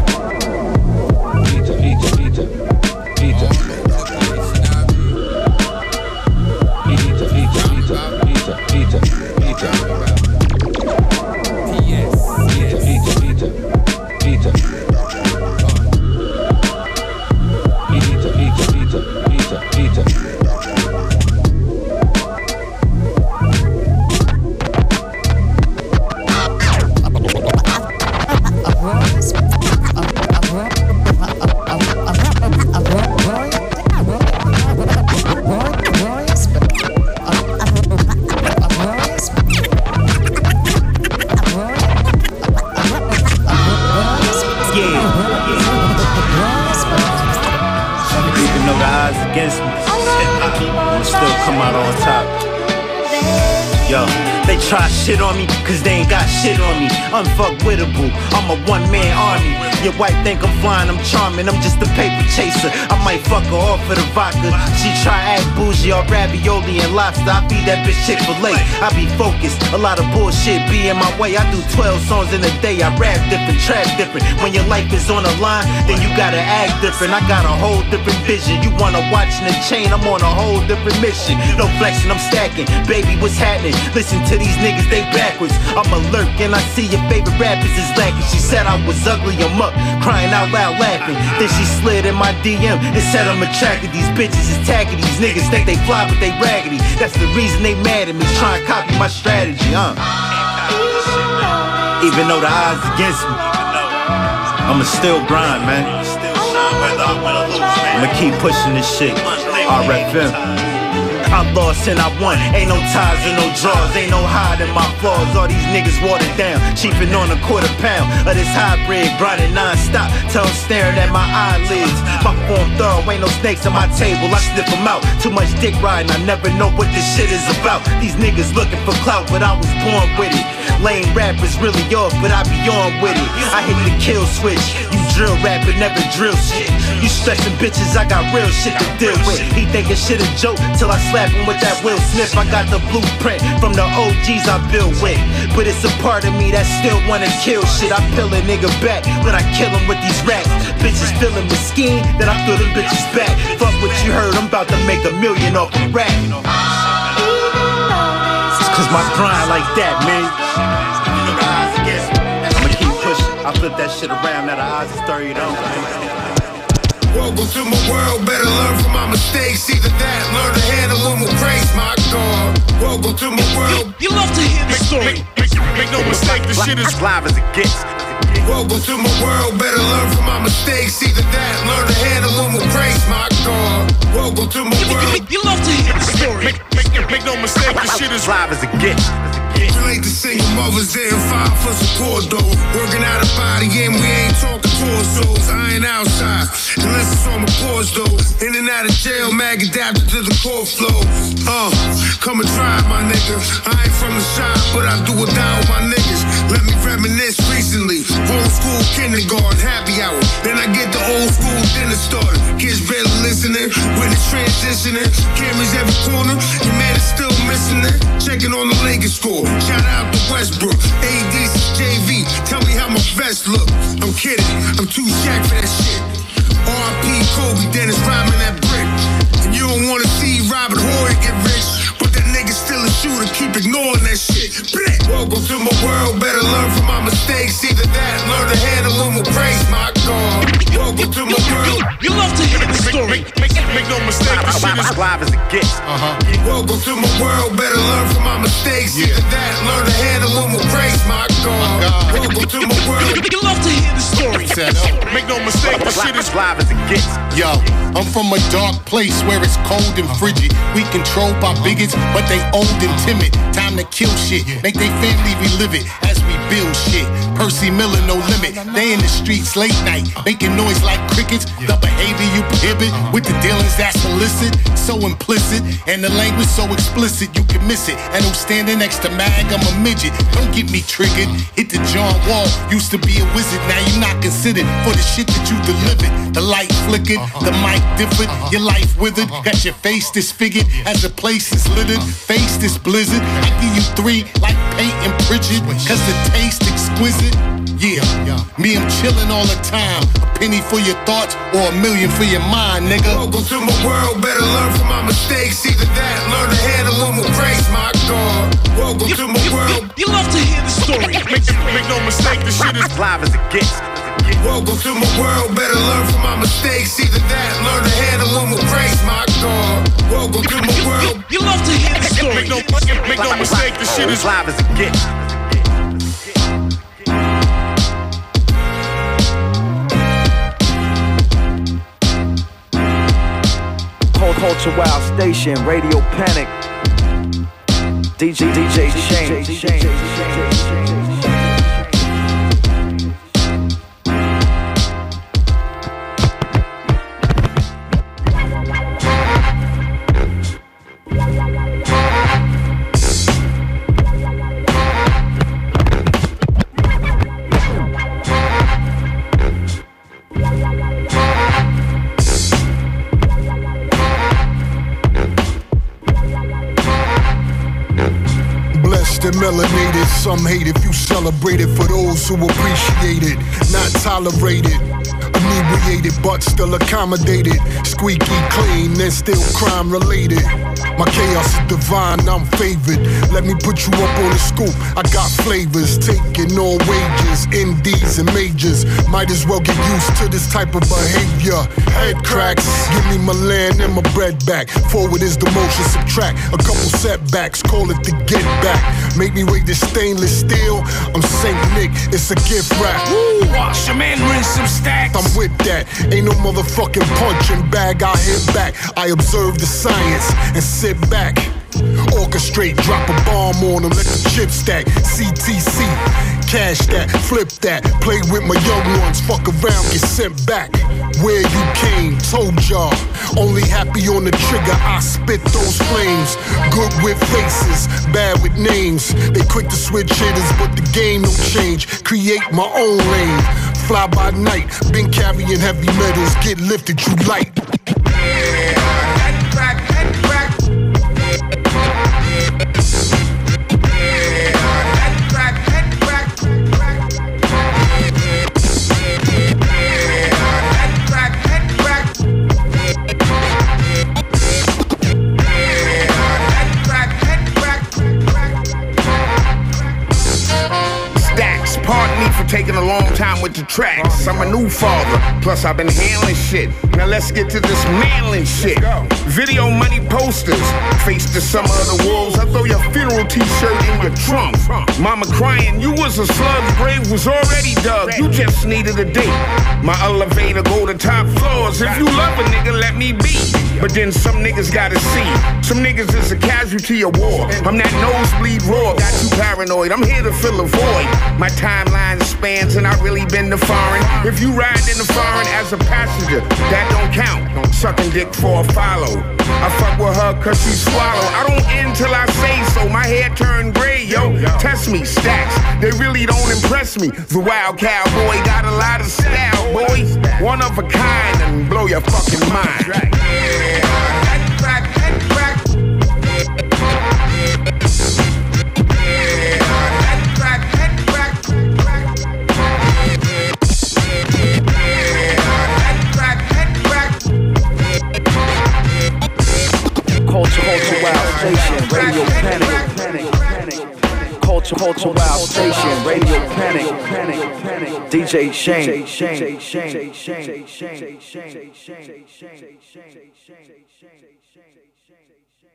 Unfuckwittable, I'm a one-man army. Your wife think I'm flying, I'm charming, I'm just a paper chaser. I might fuck her off for the vodka. She try act bougie or ravioli and lobster. I feed that bitch Chick-fil-A. I be focused, a lot of bullshit be in my way. I do 12 songs in a day, I rap different, trap different. When your life is on the line, then you gotta act different. I got a whole different vision. You wanna watch the chain, I'm on a whole different mission. No flexing, I'm stacking. Baby, what's happening? Listen to these niggas, they backwards. I'm alert and I see your favorite rappers is lacking. She said I was ugly, I'm up, crying out loud laughing. Then she slid in my DM and said I'm attracted. These bitches is tacky, these niggas think they fly but they raggedy. That's the reason they mad at me, trying to copy my strategy, Even though the odds against me, I'ma still grind, man. I'ma keep pushing this shit, RFM. I lost and I won, ain't no ties and no draws, ain't no hiding my flaws. All these niggas watered down, cheapin' on a £quarter pound of this hybrid, grindin' non-stop, till I'm staring at my eyelids. My form thorough, ain't no snakes on my table, I sniff them out. Too much dick riding, I never know what this shit is about. These niggas looking for clout, but I was born with it. Lame rappers really off, but I be on with it. I hit the kill switch, you drill rapper, never drill shit. You stretching bitches, I got real shit to deal with. He thinking shit a joke till I slap him with that Will Smith. I got the blueprint from the OGs I built with, but it's a part of me that still wanna kill shit. I peel a nigga back, but I kill him with these racks. Bitches feeling the skin, then I throw them bitches back. Fuck what you heard, I'm about to make $1 million off a rack. It's cause my grind like that, man. I'ma keep pushing, I flip that shit around, now the odds is 30-0. Welcome to my world, better learn from my mistakes. Either that, learn to handle them with grace, my God. Welcome to my world. You love to hear this story. Make no mistake, this shit is live as it gets. Welcome to my world, better learn from my mistakes. Either that, learn to handle them with grace, my God. Welcome to my world. You love to hear this story. Make no mistake, this shit is live as it gets. You ain't the single mothers there and five for support, though. Working out a body and we ain't talking torsos. I ain't outside, unless it's on my pause, though. In and out of jail, mag adapted to the core flow. Come and try it, my nigga. I ain't from the shop, but I do it down with my niggas. Let me reminisce recently. Old school kindergarten, happy hour. Then I get the old school dinner started. Kids barely listening, when it's transitioning. Cameras every corner, your man is still missing it. Checking on the Lakers score. Shout out to Westbrook, AD's JV. Tell me how my vest look. I'm kidding, I'm too shacked for that shit. R.I.P. Kobe, Dennis Rodman that brick. And you don't wanna see Robert Horry get rich, but that nigga still a shooter. Keep ignoring that shit. Blech. Welcome to my world, better learn from my mistakes. Either that, learn to handle them with grace, my God. Welcome to my world. You love to hear the story. Make no mistake, this shit is live as it gets. Welcome to my world, better learn from my mistakes. Either that, learn to handle them with grace, my God. strong. Welcome to my world. You love to hear the story. Make no mistake, my shit is live as it gets. Yo, I'm from a dark place where it's cold and frigid. We controlled by bigots, but they old and timid. Time to kill shit, make they family relive it as we build shit. Percy Miller, no limit. They in the streets late night, making noise like crickets. The behavior you prohibit with the dealings that's illicit, so implicit, and the language so explicit you can miss it. And I'm standing next to Mag, I'm a midget. Don't get me triggered. Hit the John Wall, used to be a wizard. Now you're not considered for the shit that you delivered. The light flickered, the mic differed, your life withered. Got your face disfigured as the place is littered. Face this blizzard, I give you three like Peyton Pritchard, cause the taste exquisite. Yeah, me I'm chillin' all the time. A penny for your thoughts or a million for your mind, nigga. Welcome to my world, better learn from my mistakes. Either that, learn to handle them with grace, my God. Welcome to my world. You love to hear the story. Make no mistake, this shit is live as it gets. Welcome to my world, better learn from my mistakes. Either that, learn to handle them with grace, my God. Welcome to my world. You love to hear the story. Make no mistake, this shit is live as it gets. Culture Wild Station, Radio Panic, DJ Shane. Melanated, some hate it, you celebrate it for those who appreciate it, not tolerate it. Inebriated but still accommodated, squeaky clean and still crime related. My chaos is divine, I'm favored. Let me put you up on the scoop, I got flavors, taking all wages, MDs and majors. Might as well get used to this type of behavior. Head cracks, give me my land and my bread back. Forward is the motion, subtract a couple setbacks, call it the get back. Make me wait this stainless steel, I'm Saint Nick, it's a gift wrap. Woo, wash them in, rinse some stacks. I'm with that, ain't no motherfucking punching bag, I hit back. I observe the science and sit back. Orchestrate, drop a bomb on them, let the chip stack. CTC, cash that, flip that. Play with my young ones, fuck around, get sent back. Where you came, told y'all. Only happy on the trigger, I spit those flames. Good with faces, bad with names. They quick to switch hitters, but the game don't change. Create my own lane, fly by night. Been carrying heavy metals, get lifted, you light. Taking a long time with the tracks. I'm a new father, plus I've been handling shit. Now let's get to this manling shit. Video money posters, face the summer of the wolves. I throw your funeral t-shirt in your trunk. Mama crying, you was a slug, grave was already dug. You just needed a date. My elevator go to top floors. If you love a nigga, let me be. But then some niggas gotta see. Some niggas is a casualty of war. I'm that nosebleed raw, got you paranoid. I'm here to fill a void. My timeline spans and I really been to foreign. If you ride in the foreign as a passenger, that don't count. Sucking dick for a follow. I fuck with her cause she swallow. I don't end till I say so. My hair turned gray, yo. Test me, stacks. They really don't impress me. The wild cowboy got a lot of style, boy. One of a kind and blow your fucking mind. Culture Wild Station, Radio Panic. Culture Wild Station, Radio Panic. DJ Shame.